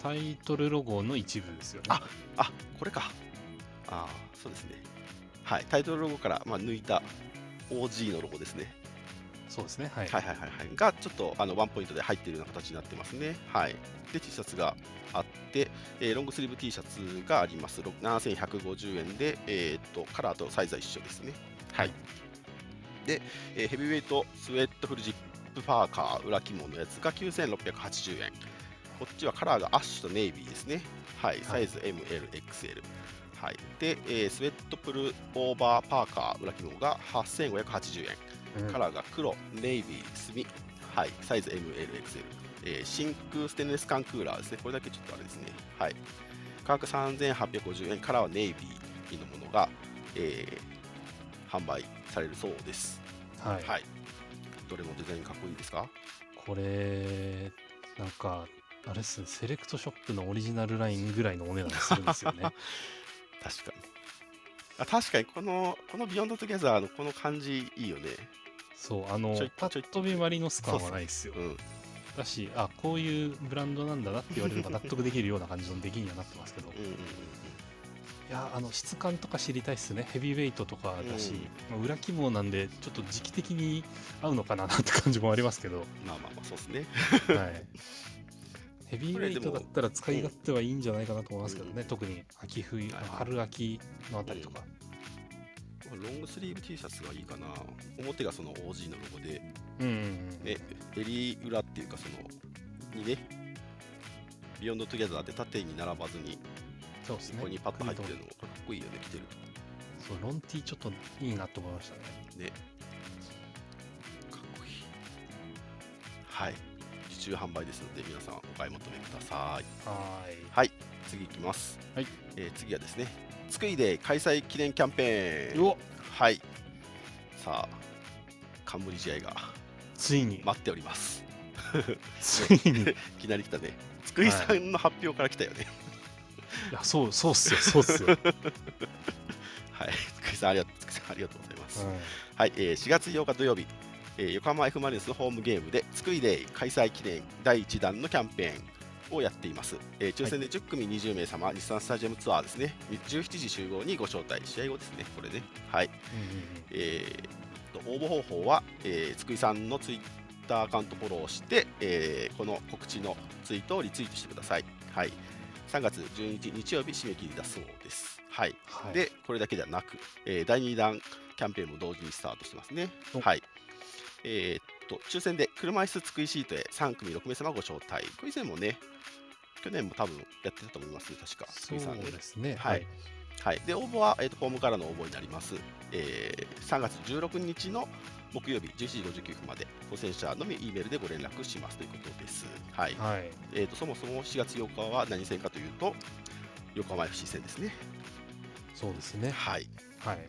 タイトルロゴの一部ですよね。うん、ああ、これか。ああ、そうですね。はい、タイトルロゴから、まあ、抜いた オージー のロゴですね。そうですね。はい、はい、はいはいはい。がちょっとあのワンポイントで入っているような形になってますね。はい。で T シャツがあって、えー、ロングスリーブ T シャツがあります。ななせんひゃくごじゅうえんで、えー、っとカラーとサイズは一緒ですね。はい。で、えー、ヘビーウェイトスウェットフルジップパーカー裏肝のやつがきゅうせんろっぴゃくはちじゅうえん。こっちはカラーがアッシュとネイビーですね。はい、サイズ エムエルエックスエル、はい、で、えー、スウェットプルオーバーパーカー裏肝がはっせんごひゃくはちじゅうえん、うん、カラーが黒ネイビー炭、はい、サイズ エムエルエックスエル、えー、真空ステンレス缶クーラーですね。これだけちょっとあれですね、はい、価格さんぜんはっぴゃくごじゅうえん、カラーはネイビーのものが、えー、販売されるそうです。はい、はい、どれもデザインかっこいいですか？これなんかあれっすね、セレクトショップのオリジナルラインぐらいのお値段するんですよね確かに、あ確かにこのこのビヨンドトゥギャザーのこの感じいいよね。そう、あのパッと見マリノス感はないですよ。そうそう、うん、だし、あこういうブランドなんだなって言われれば納得できるような感じの出来にはなってますけどうんうん、うん、いやあの質感とか知りたいっすね。ヘビーウェイトとかだし、うん、裏起毛なんでちょっと時期的に合うのかなって感じもありますけど、まあまあまあそうですね、はい、ヘビーウェイトだったら使い勝手はいいんじゃないかなと思いますけどね、うん、特に秋冬、はい、春秋のあたりとか、うん、ロングスリーブ T シャツがいいかな。表がその オージー のロゴで、うんうんうん、で襟裏っていうかそのにね、ビヨンドトゥギャザーで縦に並ばずにそうですね、ここにパッと入ってるのかっこいいよね、着てると。そう、ロン T ちょっといいなと思いましたね。ね、かっこいい。はい、受注販売ですので皆さんお買い求めください。はい、はい、次いきます。はい、えー、次はですね、津久井で開催記念キャンペーン。はい、さあ冠試合がついに待っておりますついにいきなり来たね、津久井さんの発表から来たよね、はいいや、そう、そうっすよ、そうっすよはい、津久井さんありがとうございます。はい、はい、えー、しがつようか土曜日、えー、横浜 F マリノスのホームゲームで津久井デイ開催記念だいいちだんのキャンペーン、をやっています、えー、抽選でじゅっ組にじゅう名様、はい、日産スタジアムツアーですね、じゅうしちじ集合にご招待、試合後ですね、これね、はい、応募方法は、えー、つくいさんのツイッターアカウントフォローして、えー、この告知のツイートをリツイートしてください。はい、さんがつじゅうににち日曜日締め切りだそうです。はい。はい、でこれだけではなく、えー、だいにだんキャンペーンも同時にスタートしてますね。はい。えー、っと抽選で車椅子つくいシートへさん組ろく名様ご招待。これ以前もね、去年も多分やってたと思いますね、確か。そうですね。はい。はい。で応募はえー、っとフォームからの応募になります。えー、さんがつじゅうろくにちの木曜日じゅうしちじごじゅうきゅうふんまで当選者のみ E メールでご連絡しますということです。はい、はい、えー、とそもそもしがつようかは何戦かというと横浜 エフシー 戦ですね。そうですね、はい、はい、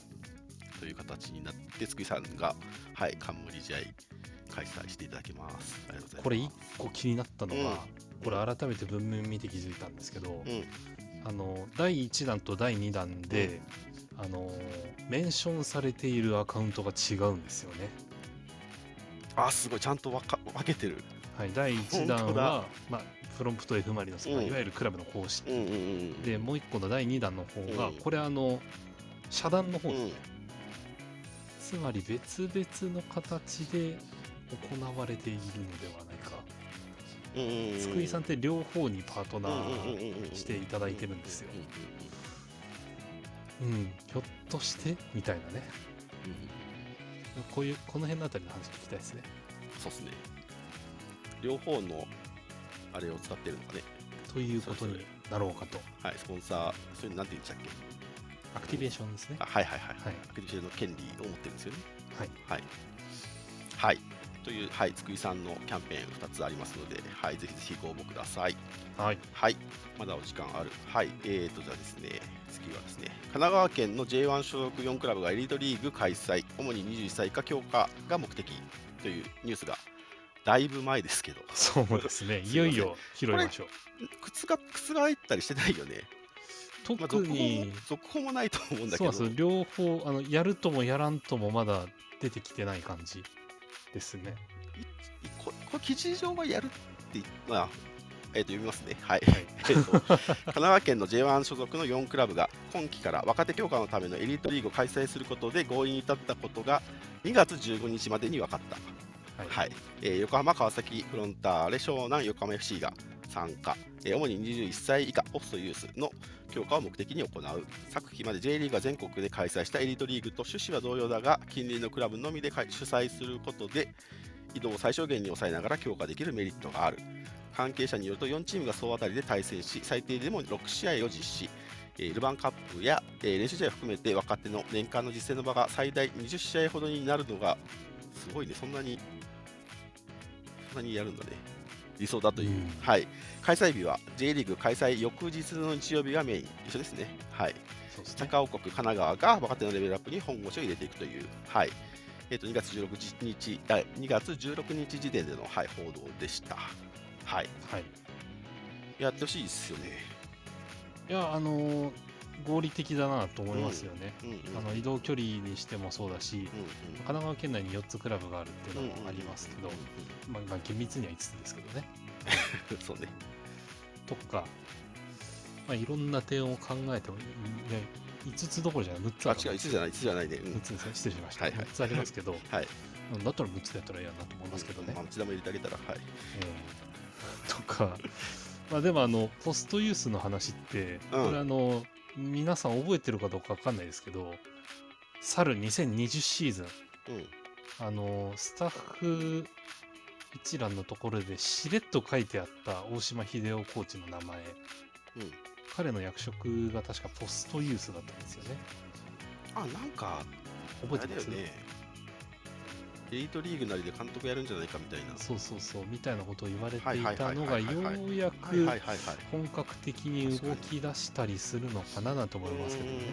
という形になってつくいさんが、はい、冠試合開催していただきます。ありがとうございます。これいっこ気になったのは、うん、これ改めて文面見て気づいたんですけど、うん、あのだいいちだんとだいにだんで、うん、あのメンションされているアカウントが違うんですよね。あ、すごい、ちゃんと分か、分けてる。はい、だいいちだんは、まあ、プロンプト F マリノス、うん、いわゆるクラブの公式、うんうんうん、でもういっこのだいにだんの方が、うん、これあの社団の方ですね、うん、つまり別々の形で行われているのではないか。つくいさんって両方にパートナーしていただいてるんですよ。うん、ひょっとしてみたいなね、うん、こういうこの辺のあたりの話聞きたいですね。そうですね、両方のあれを使ってるのかねということになろうかと。はい、スポンサー、それなんて言うんでしたっけ、アクティベーションですね。あ、はいはいはい、はい、アクティベーションの権利を持ってるんですよね。はいはい、はい、という、はい、つくいさんのキャンペーンふたつありますので、はい、ぜひぜひご応募ください。はい、はい、まだお時間ある。はい、えーとじゃあですね、次はですね、神奈川県の ジェイワン 所属よんクラブがエリートリーグ開催、主ににじゅういっさい以下強化が目的というニュースがだいぶ前ですけど、そうですね、いよいよ拾いましょう。靴が覆ったりしてないよね。特に続報もないと思うんだけど、そうそう、両方あのやるともやらんともまだ出てきてない感じですね。これ記事上はやるって、まあえー、と読みますね、はいえー、と神奈川県の ジェイワン 所属のよんクラブが今期から若手強化のためのエリートリーグを開催することで合意に至ったことがにがつじゅうごにちまでに分かった。はい、はい、えー、横浜川崎フロンターレ、湘南横浜 エフシー が参加、えー、主ににじゅういっさい以下ホストユースの強化を目的に行う。昨期まで J リーグが全国で開催したエリートリーグと趣旨は同様だが、近隣のクラブのみで主催することで移動を最小限に抑えながら強化できるメリットがある。関係者によるとよんチームが総当たりで対戦し、最低でもろくしあいを実施、えー、ルヴァンカップや、えー、練習試合を含めて若手の年間の実践の場が最大にじゅっしあいほどになるのが、すごいね、そんなにそんなにやるんだね、理想だという、うん、はい、開催日は J リーグ開催翌日の日曜日がメイン、一緒ですね。はい、そうですね、高尾国神奈川が若手のレベルアップに本腰を入れていくという、はい、えー、とにがつじゅうろくにち、にがつじゅうろくにち時点での、はい、報道でした。はい、はい、やってほしいですよね。いや、あのー、合理的だなと思いますよね、うんうんうん、あの移動距離にしてもそうだし、うんうん、神奈川県内によっつクラブがあるっていうのもありますけど、まあ厳密にはいつつですけどねそうね、とか、まあ、いろんな点を考えても、ね、いつつどころじゃない、むっつある、あ、違う、いつつじゃない、いつつじゃないね、うん、むっつですね、失礼しました、はいはい、むっつありますけど、はい、だったらむっつだったらいいなと思いますけどね、うん、むっつでも入れてあげたら、はい、えーとかまあでもあのポストユースの話って、うん、これあの皆さん覚えてるかどうか分かんないですけど、去るにせんにじゅうシーズン、うん、あのスタッフ一覧のところでしれっと書いてあった大島秀夫コーチの名前、うん、彼の役職が確かポストユースだったんですよね。あ、なんか覚えてますね、エリートリーグなりで監督やるんじゃないかみたいな、そうそうそうみたいなことを言われていたのがようやく本格的に動き出したりするのかなと思いますけどね。はいはい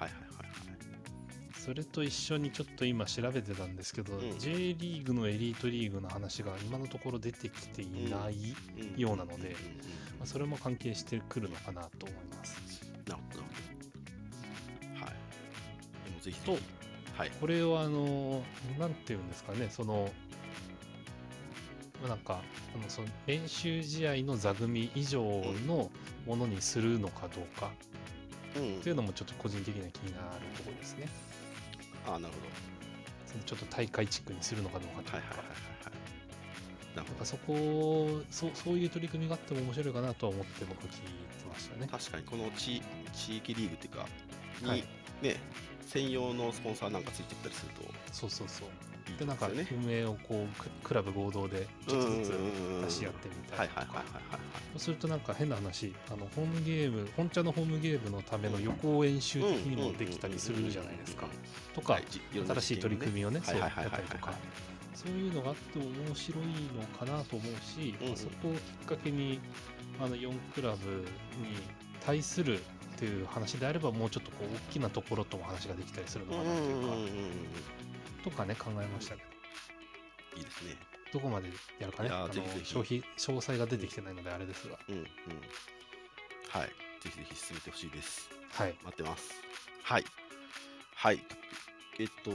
はいはい。それと一緒にちょっと今調べてたんですけど、うん、J リーグのエリートリーグの話が今のところ出てきていないようなので、まあ、それも関係してくるのかなと思います。なるほど、はい、でもぜひと、はい、これをあのなんていうんですかね、そのなんかあのその練習試合の座組以上のものにするのかどうかと、うん、いうのもちょっと個人的には気になるところですね。ああ、なるほど。そのちょっと大会チックにするのかどうかというか、なんかそこ そ, そういう取り組みがあっても面白いかなとは思って僕聞いてましたね。確かにこの 地, 地域リーグっていうかに、はい、ね、専用のスポンサーなんかついてきたりすると、そうそうそう、いい で, ね、でなんか運営をこうクラブ合同でちょっとずつ出し合ってみたいとか、そうするとなんか変な話、あのホームゲーム、本茶のホームゲームのための予行演習的にもできたりするじゃないですか、とか、はい、新しい取り組みをね、そうやったりとか、そういうのがあっても面白いのかなと思うし、うんうん、そこをきっかけにあのよんクラブに対するっていう話であれば、もうちょっとこう大きなところとも話ができたりするのかなというか、とかね、考えましたけど。いいですね。どこまでやるかね、あのぜひぜひ、消費詳細が出てきてないのであれですが、うんうん、はい、ぜひぜひ進めてほしいです。はい、待ってます。はいはい、えっと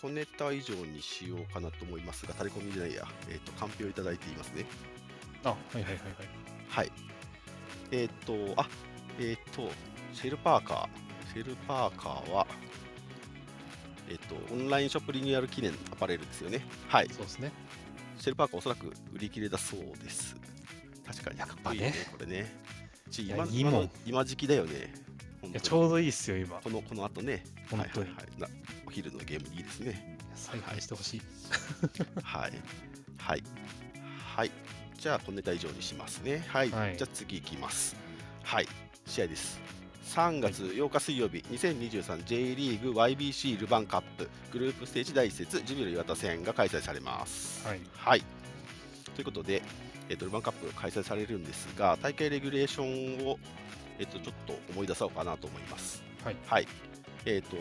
小ネタ以上にしようかなと思いますが、タレコミじゃないや、えっとカンペをいただいていますね。あ、はいはいはいはいはい。えっとあえっとシェルパーカー、シェルパーカーは、えっと、オンラインショップリニューアル記念アパレルですよね。はい、そうですね。シェルパーカーおそらく売り切れだそうです。確かにかっこいいね、これね。ち今いいもん、今時期だよね。いや、ちょうどいいっすよ、今。このこの後ね、本当に、はいはいはい、お昼のゲームにいいですね。再開してほしい。はいはいはい。じゃあこのネタ以上にしますね。はい。はい、じゃあ次いきます。はい。試合です。さんがつようか水曜日、にせんにじゅうさん J リーグ ワイビーシー ルヴァンカップグループステージだいいち節ジュビロ磐田戦が開催されます。はい、はい、ということで、えっと、ルヴァンカップ開催されるんですが、大会レギュレーションを、えっと、ちょっと思い出そうかなと思います。はい、はい、えー、と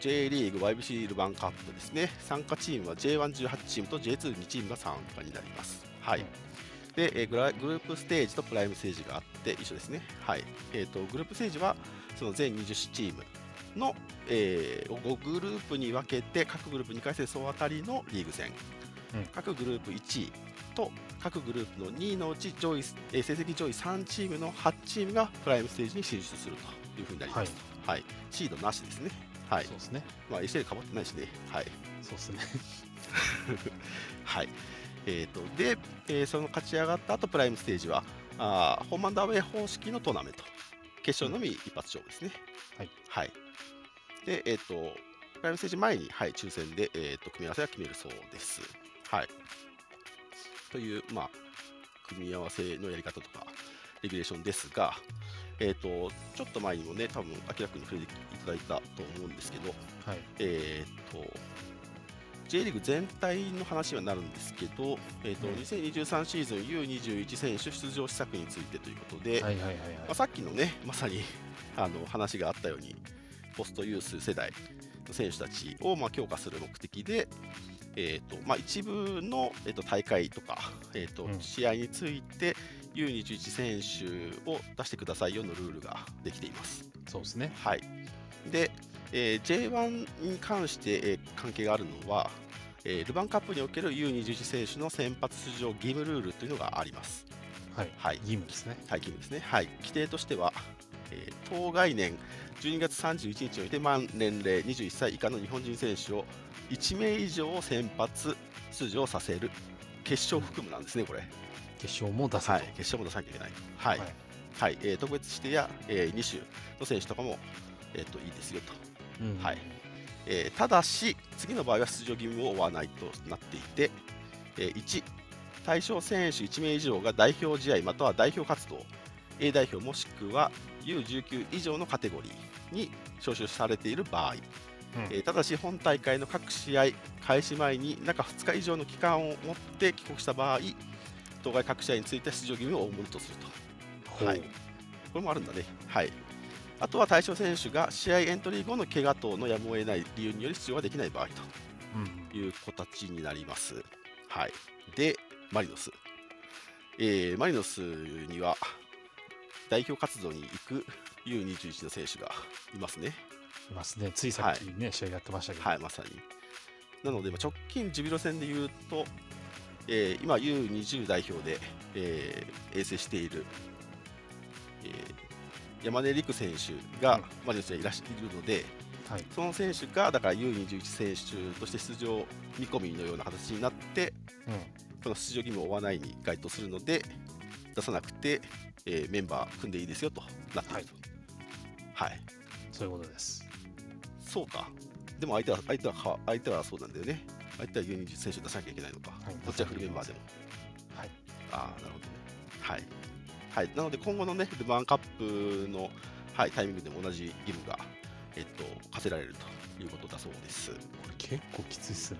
J リーグ ワイビーシー ルヴァンカップですね、参加チームは ジェイワンじゅうはち チームと ジェイツーに チームが参加になります。はい、うん、でえー、グ, ラグループステージとプライムステージがあって一緒ですね。はい、えー、とグループステージはその全にじゅうチームの、えー、ごグループに分けて、各グループに回戦総当たりのリーグ戦、うん、各グループいちいと各グループのにいのうち上位、えー、成績上位さんチームのはちチームがプライムステージに進出するというふうになります。はい、はい、シードなしですね。はい、そうですね。まあ エスエル かぶってないしね。はい、そうですね。はい。えーとでえー、その勝ち上がった後、プライムステージはあーホームアンドアウェイ方式のトーナメント、決勝のみ一発勝負ですね。はい、はい、で、えーと、プライムステージ前に、はい、抽選で、えーと、組み合わせは決めるそうです。はい、という、まあ、組み合わせのやり方とかレギュレーションですが、えーと、ちょっと前にもね、多分明らかに触れていただいたと思うんですけど、はい、えーとJ リーグ全体の話にはなるんですけど、えーとうん、にせんにじゅうさんシーズン ユーにじゅういち 選手出場施策についてということで、さっきのね、まさにあの話があったようにポストユース世代の選手たちをまあ強化する目的で、えーとまあ、一部の、えーと大会とか、えーとうん、試合について ユーにじゅういち 選手を出してくださいよのルールができています。そうですね、はい、でえー、ジェイワン に関して、えー、関係があるのは、えー、ルヴァンカップにおける ユーにじゅういち 選手の先発出場義務ルールというのがあります。はい、はい、義務ですね。はい、義務ですね。はい、規定としては、えー、当該年じゅうにがつさんじゅういちにちにおいて満年齢にじゅういっさい以下の日本人選手をいち名以上先発出場させる、決勝含むなんですね、これ。決勝も出さない、はい、決勝も出さなきゃいけない。はい、はいはい、えー、特別指定や、えー、に種の選手とかも、えー、といいですよと。うん、はい、えー、ただし次の場合は出場義務を負わないとなっていて、えー、いち対象選手いち名以上が代表試合または代表活動 A 代表もしくは ユーじゅうきゅう 以上のカテゴリーに招集されている場合、うん、えー、ただし本大会の各試合開始前に中ふつか以上の期間を持って帰国した場合、当該各試合について出場義務を負うとすると、はい、これもあるんだね。はい、あとは対象選手が試合エントリー後の怪我等のやむを得ない理由により出場ができない場合という形になります。うん、はい、で、マリノス、えー、マリノスには代表活動に行く ユーにじゅういち の選手がいますね。いますね、ついさっきね、はい、試合やってましたけど、はい、まさに。なので、直近ジュビロ戦でいうと、えー、今 ユーにじゅう 代表で、えー、遠征している、えー、山根陸選手が、うん、まあですね、いらしているので、はい、その選手がだから ユーにじゅういち 選手として出場見込みのような形になって、うん、その出場義務を負わないに該当するので出さなくて、えー、メンバー組んでいいですよとなっていると。はい、はい、そういうことです。そうか、でも相手は相手は相手はそうなんだよね。相手はユーにじゅう選手出さなきゃいけないのか、はい、どっちはフルメンバーでも。はい、ああ、なるほどね。はい、はい、なので今後のねルヴァンカップの、はい、タイミングでも同じ義務が、えっと、課せられるということだそうです。これ結構きついっすね。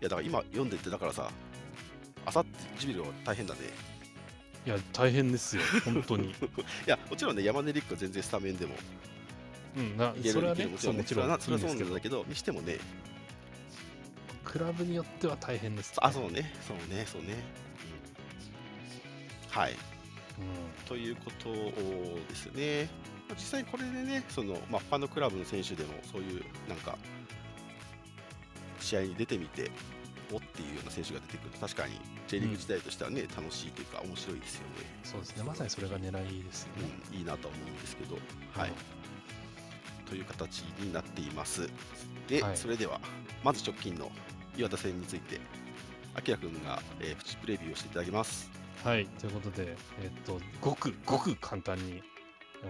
いやだから今読んでて、だからさ、あさってジビロ大変だね。いや大変ですよ本当に。いやもちろんね、山根陸は全然スタメンでもうんな、それはね、もちろんもちろんな、それはそうなんだけど、にしてもね、クラブによっては大変です、ね。あ、そうね、そうね、そうね。うん、はい、うん、ということですね。実際これでね、そのまあ他のクラブの選手でもそういうなんか試合に出てみて、おっていうような選手が出てくると、確かに J リーグ自体としてはね、うん、楽しいというか面白いですよね。そうですね、まさにそれが狙いですよね。うん、いいなと思うんですけど、はい。うん、という形になっています。で、はい、それではまず直近の磐田戦について、あきらくんが、えー、プチプレビューをしていただきます。はい、ということで、えっとごくごく簡単に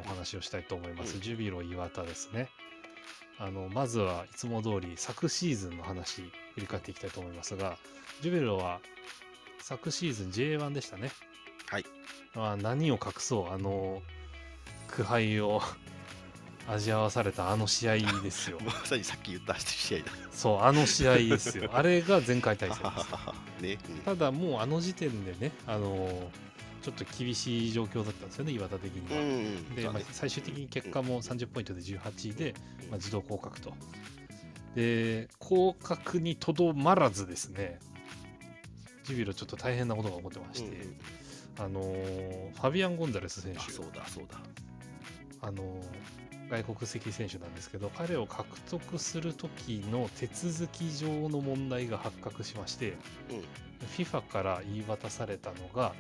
お話をしたいと思います。うん、ジュビロ磐田ですね。あのまずはいつも通り昨シーズンの話振り返っていきたいと思いますが、ジュビロは昨シーズン ジェイワン でしたね。はい。まあ何を隠そう、あの苦杯を味合わされたあの試合ですよ。まさにさっき言った試合だ。そう、あの試合ですよ。あれが前回対戦です。ね、うん、ただもうあの時点でね、あのー、ちょっと厳しい状況だったんですよね、磐田的には。うんうん、で、まあ、最終的に結果もさんじゅっポイントでじゅうはちいで、まあ、自動降格と。で、降格にとどまらずですね、ジュビロちょっと大変なことが起こってまして、うんうん、あのー、ファビアン・ゴンザレス選手。そうだそうだ。あのー外国籍選手なんですけど、彼を獲得する時の手続き上の問題が発覚しまして、うん、フィファ から言い渡されたのが、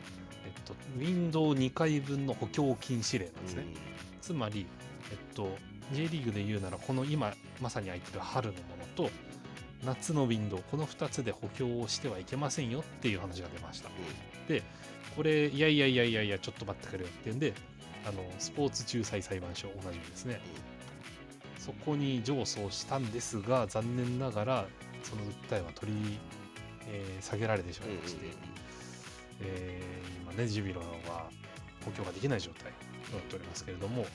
えっと、ウィンドウにかいぶんの補強禁止令なんですね。うん、つまり、えっと、J リーグで言うならこの今まさに空いてる春のものと夏のウィンドウ、このふたつで補強をしてはいけませんよっていう話が出ました。うん、でこれいやいやいやいやいやちょっと待ってくれよってんで、あのスポーツ仲裁裁判所、おなじみですね、そこに上訴したんですが、残念ながらその訴えは取り、えー、下げられてしまいまして、えー、今ねジュビロは補強ができない状態になっておりますけれども、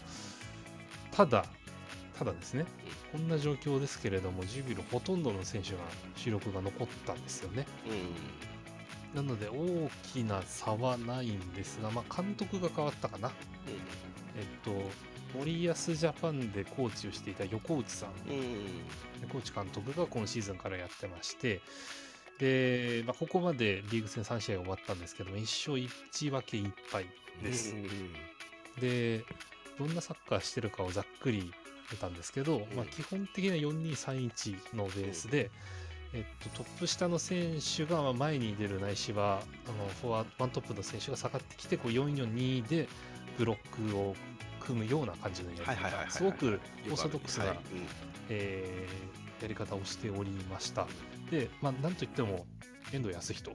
ただただですね、こんな状況ですけれども、ジュビロほとんどの選手が主力が残ったんですよね。なので大きな差はないんですが、まあ、監督が変わったかな、うん、えっと、森保ジャパンでコーチをしていた横内さん、うん、横内監督が今シーズンからやってまして、でまあ、ここまでリーグ戦さんしあい終わったんですけども、いっしょういちぶんけいっぱいです。うん、で、どんなサッカーしてるかをざっくり見たんですけど、まあ、基本的には よんにーさんいち のベースで、うん、えっと、トップ下の選手が前に出るないしはあのフォワードワントップの選手が下がってきて、こう よんよんにー でブロックを組むような感じのやり方、すごくオーソドックスな、はい、えー、やり方をしておりました。で、まあ、なんといっても遠藤康仁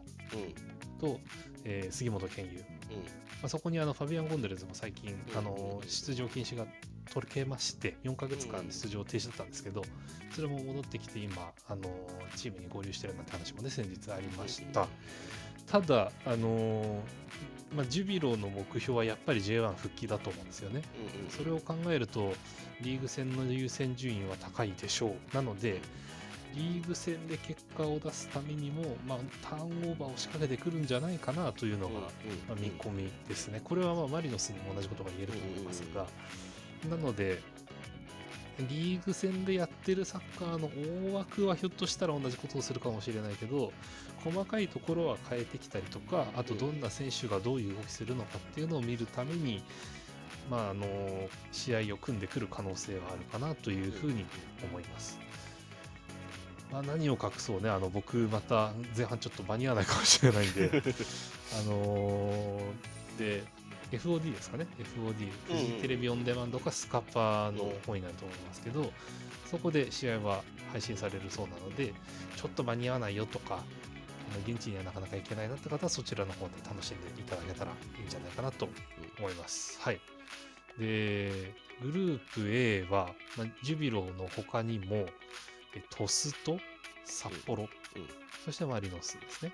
と、うん、えー、杉本健佑、うん、まあ、そこにあのファビアン・ゴンデレズも最近あの出場禁止が取れまして、よんかげつかん出場停止だったんですけど、それも戻ってきて今あのチームに合流してるなんて話もね先日ありました。ただあの、まあ、ジュビロの目標はやっぱり ジェイワン 復帰だと思うんですよね。それを考えるとリーグ戦の優先順位は高いでしょう。なのでリーグ戦で結果を出すためにも、まあ、ターンオーバーを仕掛けてくるんじゃないかなというのが、まあ、見込みですね。これはまあマリノスにも同じことが言えると思いますが、なのでリーグ戦でやってるサッカーの大枠はひょっとしたら同じことをするかもしれないけど、細かいところは変えてきたりとか、あとどんな選手がどういう動きするのかっていうのを見るために、まあ、あの試合を組んでくる可能性はあるかなというふうに思います。まあ、何を隠そうね、あの僕また前半ちょっと間に合わないかもしれないんであのー、で エフオーディー ですかね、 エフオーディー フジテレビオンデマンドかスカパの方になると思いますけど、うん、そこで試合は配信されるそうなので、ちょっと間に合わないよとか現地にはなかなか行けないなって方はそちらの方で楽しんでいただけたらいいんじゃないかなと思います。はい。でグループ A は、まあ、ジュビロの他にも鳥栖と札幌、うんうん、そしてマリノスですね、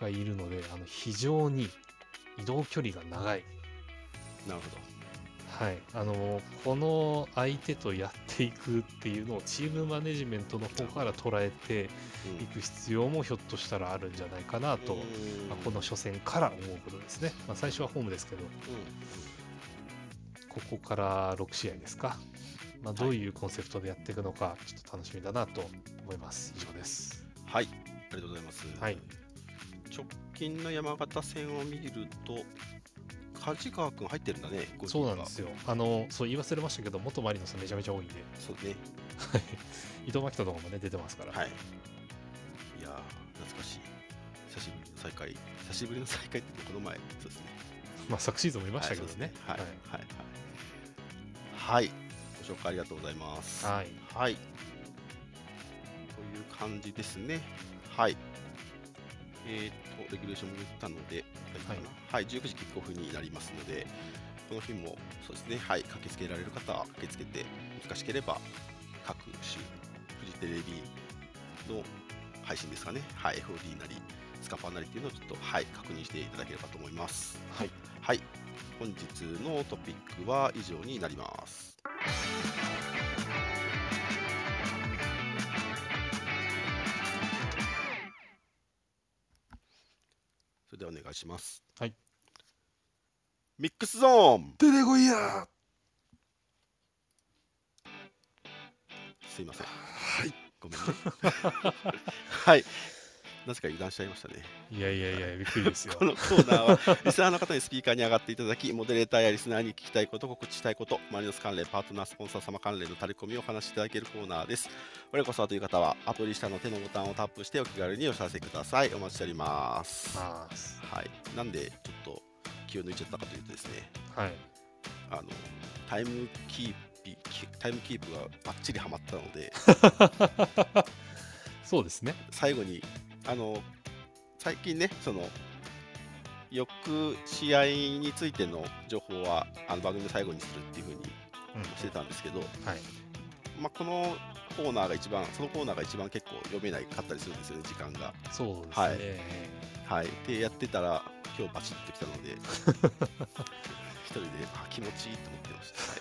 うん、がいるので、あの非常に移動距離が長い。なるほど。はい、あのこの相手とやっていくっていうのをチームマネジメントの方から捉えていく必要もひょっとしたらあるんじゃないかなと、うん、まあ、この初戦から思うことですね。まあ、最初はホームですけど、うん、ここからろくしあいですか。まあ、どういうコンセプトでやっていくのか、ちょっと楽しみだなと思います。以上です。はい、ありがとうございます。はい、直近の山形戦を見ると、梶川君入ってるんだね。そうなんですよ。あの、そう言い忘れましたけど、元マリノスめちゃめちゃ多いんで。そうね。伊藤真希とかもね、出てますから。はい。いや、懐かしい。久しぶりの再会、久しぶりの再会ってこの前、そうですね。まあ、昨シーズンもいましたけどね。はい、はい、はい。はい。はい、ご紹介ありがとうございます。はい、はい、という感じですね。はい。えー、っとレギュレーションも言ったので、はい、はい、じゅうくじキックオフになりますので、この日もそうですね。はい、駆けつけられる方は駆けつけて、難しければ各種フジテレビの配信ですかね。はい、エフオーディー なりスカパーなりっていうのをちょっとはい確認していただければと思います。はい。はい。本日のトピックは以上になります。それではお願いします。はい。ミックスゾーン。出てこいや。すいません。はい。ごめんね。はい。なぜか油断しちゃいましたね。いやいやいや、びっくりですよ。このコーナーはリスナーの方にスピーカーに上がっていただき、モデレーターやリスナーに聞きたいこと、告知したいこと、マリノス関連、パートナー、スポンサー様関連のタレコミをお話しいただけるコーナーです。我こそはという方はアプリ下の手のボタンをタップしてお気軽にお知らせください。お待ちしております。はい。なんでちょっと気を抜いちゃったかというとですね、はい、あのタイムキープタイムキープがバッチリハマったのでそうですね。最後にあの最近ね、そのよく試合についての情報はあの番組の最後にするっていう風にしてたんですけど、うん、はい、まあ、このコーナーが一番そのコーナーが一番結構読めないかったりするんですよね、時間が。そうですね。はい、はい、でやってたら今日バチッときたので一人であ気持ちいいと思ってました。はい。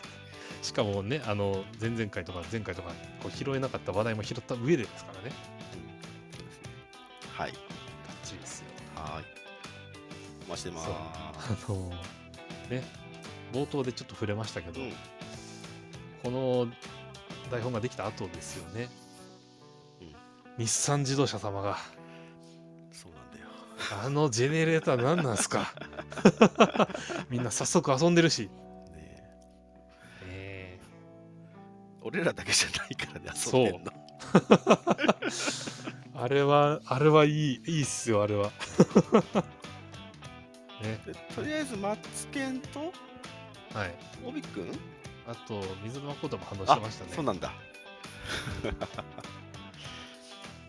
しかもね、あの前々回とか前回とかこう拾えなかった話題も拾った上でですからね。はい、バッチリですよ。はい、お待ちしてます。あのね、冒頭でちょっと触れましたけど、うん、この台本ができた後ですよね、うん、日産自動車様がそうなんだよ、あのジェネレーター何なんすかみんな早速遊んでるし、ねえ、俺らだけじゃないからね、遊んでんの。あれはあれはいいいいっすよ、あれは、ね、とりあえずマッツケンと、はい、オビ君、あと水沼ことも反応してましたね。そうなんだ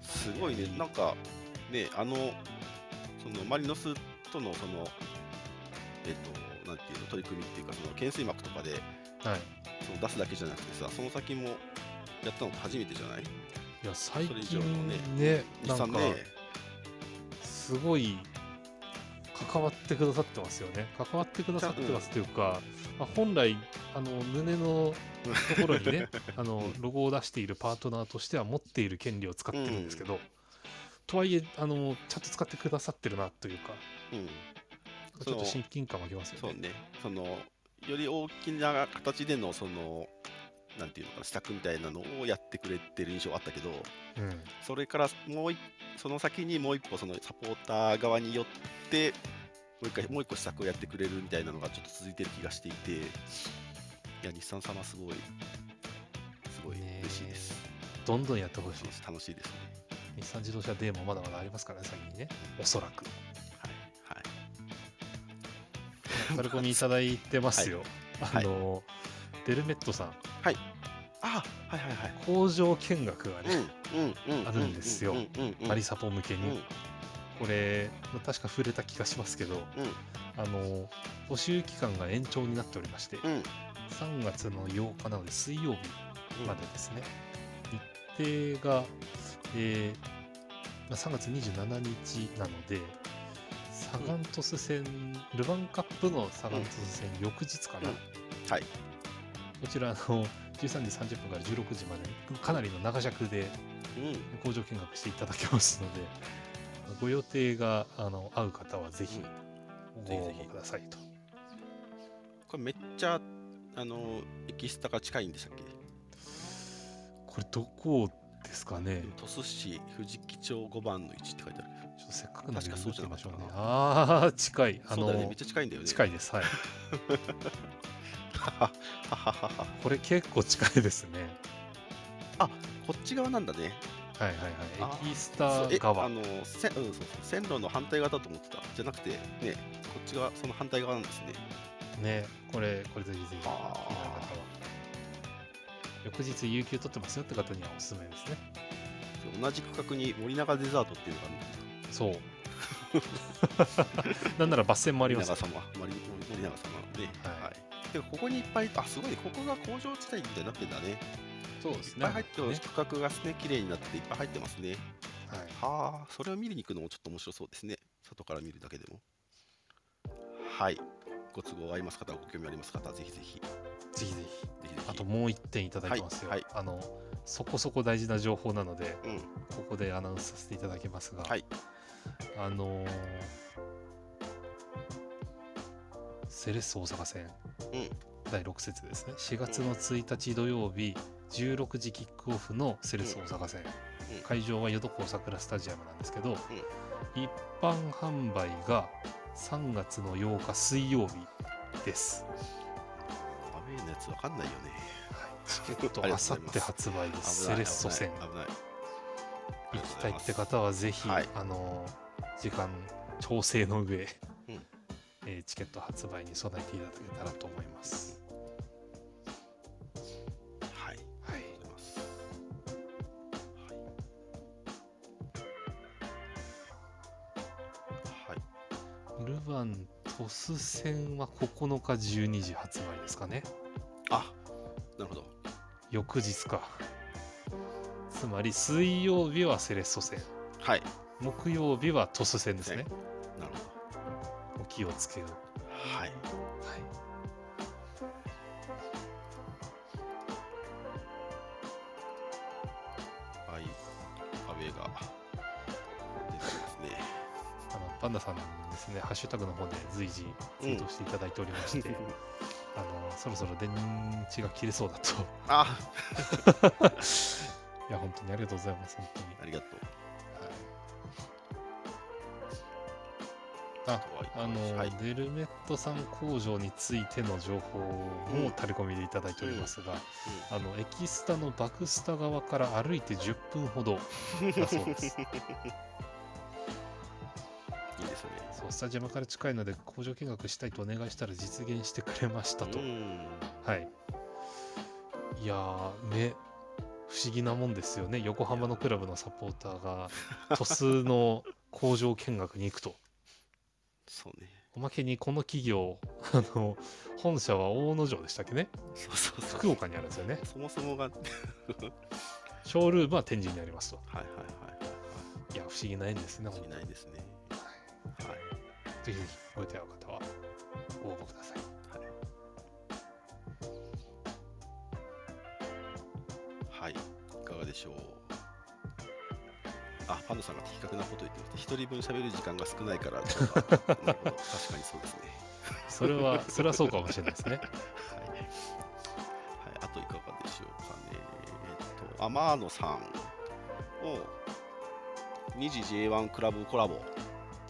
すごいね、なんかね、あのそのマリノスとのそのえっとなんていうの取り組みっていうか、その懸垂幕とかで、はい、その出すだけじゃなくてさ、その先もやったの初めてじゃない？いや最近ね、なんかすごい関わってくださってますよね。関わってくださってますというか、まあ、本来あの胸のところにねあのロゴを出しているパートナーとしては持っている権利を使ってるんですけど、うん、とはいえあのちゃんと使ってくださってるなというか、うん、ちょっと親近感湧きますよね。そうね、そのより大きな形でのそのなんていうのか、支度みたいなのをやってくれてる印象あったけど、うん、それからもうその先にもう一歩、そのサポーター側によってもう一回もう一個支度をやってくれるみたいなのがちょっと続いてる気がしていて、いや日産様すごいすごい嬉しいです。どんどんやってほしいです。楽しいですね。日産自動車デーもまだまだありますからね、先にね、おそらく。はいはい。タルコミいただいてますよ。はい、あの、はい、デルメットさん。はい。あ、はいはいはい。工場見学がね、うんうんうん、あるんですよ。マリサポ向けに。うん、これ確か触れた気がしますけど、うん、あの募集期間が延長になっておりまして、うん、さんがつのようかなので水曜日までですね、うん、日程が、えー、さんがつにじゅうしちにちなのでサガン鳥栖戦、うん、ルヴァンカップのサガン鳥栖戦、うん、翌日かな、うん、はい、こちらのじゅうさんじさんじゅっぷんからじゅうろくじまでかなりの長尺で工場見学していただけますので、ご予定があの合う方はぜひご応募くださいと。これめっちゃあのエキスタが近いんでしたっけ？これどこですかね？鳥栖市藤木町ごばんのいちって書いてある。ちょっとせっかくなんで見てみましょうね。ああ近い。あのそうだね、めっちゃ近いんだよね。近いです、はい。これ結構近いですね。あ、こっち側なんだね。はいはいはい、エキスタ側、あの、うん、そうそう、線路の反対側だと思ってたじゃなくてね、こっち側、その反対側なんですね。ね、これこれぜひぜひ気になる方は翌日有給取ってますよって方にはおすすめですね。同じ区画に森永デザートっていうのがあるんですよ。そうなんならバス線もあります。森永様、森永様で、はい、はい、でここにいっぱい、あ、すごい、ここが工場地帯みたいになってんだね。そうですね、いっぱい入って、区画がですね、綺麗になっていっぱい入ってますね。はい、はあ、それを見に行くのもちょっと面白そうですね。外から見るだけでも。はい。ご都合合います方、ご興味あります方、ぜひぜひ。ぜひぜひ。ぜひ、あともういってんいただきますよ。はいはい、あのそこそこ大事な情報なので、うん、ここでアナウンスさせていただきますが、はい、あのー、セレッソ大阪戦、うん、だいろく節ですね。しがつのついたち土曜日、うん、じゅうろくじキックオフのセレッソ大阪戦、うん、会場はヨドコウ桜スタジアムなんですけど、うん、一般販売がさんがつのようか水曜日です。アメーのやつ分かんないよね、はい、チケットあさって発売です。セレッソ戦行きたいって方はぜひ、はい、あの時間調整の上、うん、えー、チケット発売に備えていただけたらと思います。鳥栖戦はここのかじゅうにじ発売ですかね。あ、なるほど、翌日か。つまり水曜日はセレッソ戦、はい、木曜日は鳥栖戦ですね、はい、なるほど、お気をつけを、はい、はい、アウェーが出てますね。あのパンダさんですね、ハッシュタグの方で随時ツイートしていただいておりまして、うん、あのそろそろ電池が切れそうだと。あいや本当にありがとうございます。本当にありがとう、はい、あ、あの、はい、デルメットさん工場についての情報もタレコミでいただいておりますが、うんうん、あのエキスタのバクスタ側から歩いてじゅっぷんほどだそうですいいですね。そう、スタジアムから近いので工場見学したいとお願いしたら実現してくれましたと。はい。いやーね、不思議なもんですよね。横浜のクラブのサポーターが鳥栖の工場見学に行くと。そうね。おまけにこの企業、あの本社は大野城でしたっけね。そうそうそう、福岡にあるんですよね。そもそもがショールームは天神にありますと。はいはいはいはい。いや不思議な縁ですね。不思議な縁ですね。はい、ぜひぜひご予定の方はご応募ください。はい、はい、いかがでしょう。あ、パンダさんが的確なこと言ってました。ひとりぶん喋る時間が少ないから。確かにそうですね。それはそれはそうかもしれないですね。はい、はい、あといかがでしょうかね。えっと天野さんをにじ ジェイワン クラブコラボ。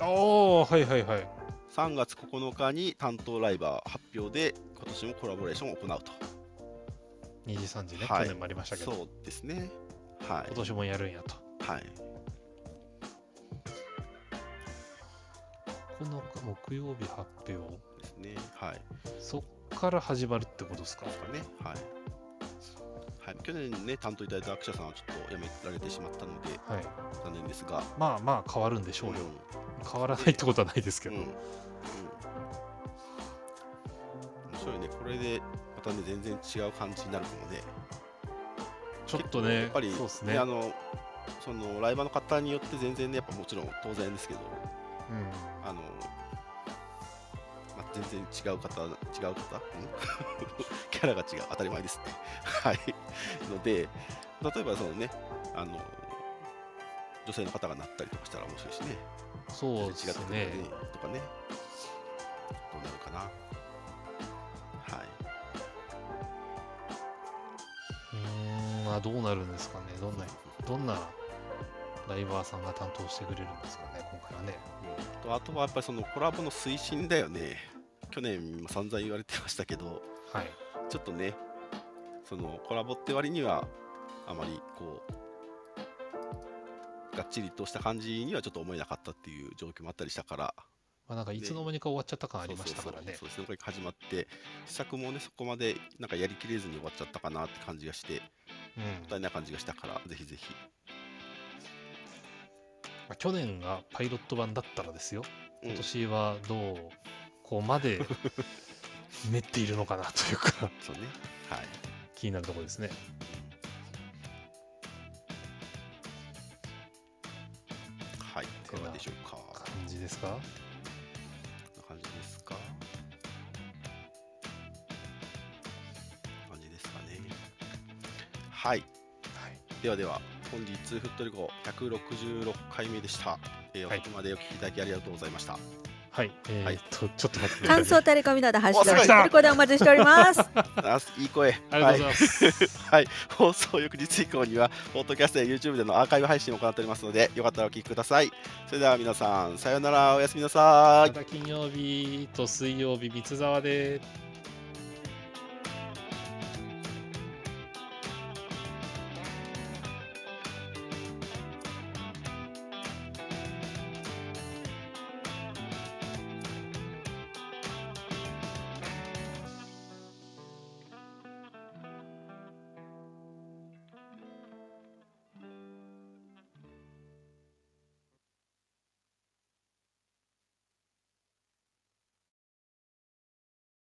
おー、はいはいはい。さんがつここのかに担当ライバー発表で今年もコラボレーションを行うと。にじさんじね、はい、去年もありましたけど。そうですね、はい、今年もやるんやと。はい、この木曜日発表ですね。はい、そっから始まるってことですかね。はいはい、去年ね担当いただいた記者さんはちょっと辞められてしまったので、はい、残念ですが、まあまあ変わるんでしょうよ、うん、変わらないってことはないですけど、うんうん、面白いね。これでまたね全然違う感じになるので、ちょっとねやっぱりそうですね、あのそのライバーの方によって全然ねやっぱもちろん当然ですけど、うん、あの、まあ、全然違う方違う方キャラが違う当たり前ですねはい、ので例えばそのねあの女性の方がなったりとかしたら面白いしね。そうですね、違った方がねとかね、どうなるかな。はい、うーん、まあどうなるんですかね。どんなどんなライバーさんが担当してくれるんですかね、今回はね。うん、あとはやっぱりそのコラボの推進だよね。去年散々言われてましたけど、はい、ちょっとねそのコラボって割にはあまりこうがっちりとした感じにはちょっと思えなかったっていう状況もあったりしたから、まあ、なんかいつの間にか終わっちゃった感ありましたからね。そうそうそう、始まって試作もねそこまでなんかやりきれずに終わっちゃったかなって感じがして、うん、もったいない感じがしたから、ぜひぜひ。去年がパイロット版だったらですよ、今年はどうこうまで練っているのかなというかそう、ね、はい、気になるところですね。はい、いかがでしょうか。感じですか。こんな感じですか。感じですかね。はい、はい、ではでは。本日フットリコひゃくろくじゅうろっかいめでした。えー、はい、遅くまでお聞きいただきありがとうございました。はい、えー、っと、はい、ちょっと待って。感想タレコミなどハッシュタグフットリコでお待ちしております。いい声。ありがとうございます。はい、放送翌日以降にはポッドキャストや YouTube でのアーカイブ配信を行っておりますので、よかったらお聞きください。それでは皆さん、さようなら、おやすみなさい。また金曜日と水曜日、三沢で。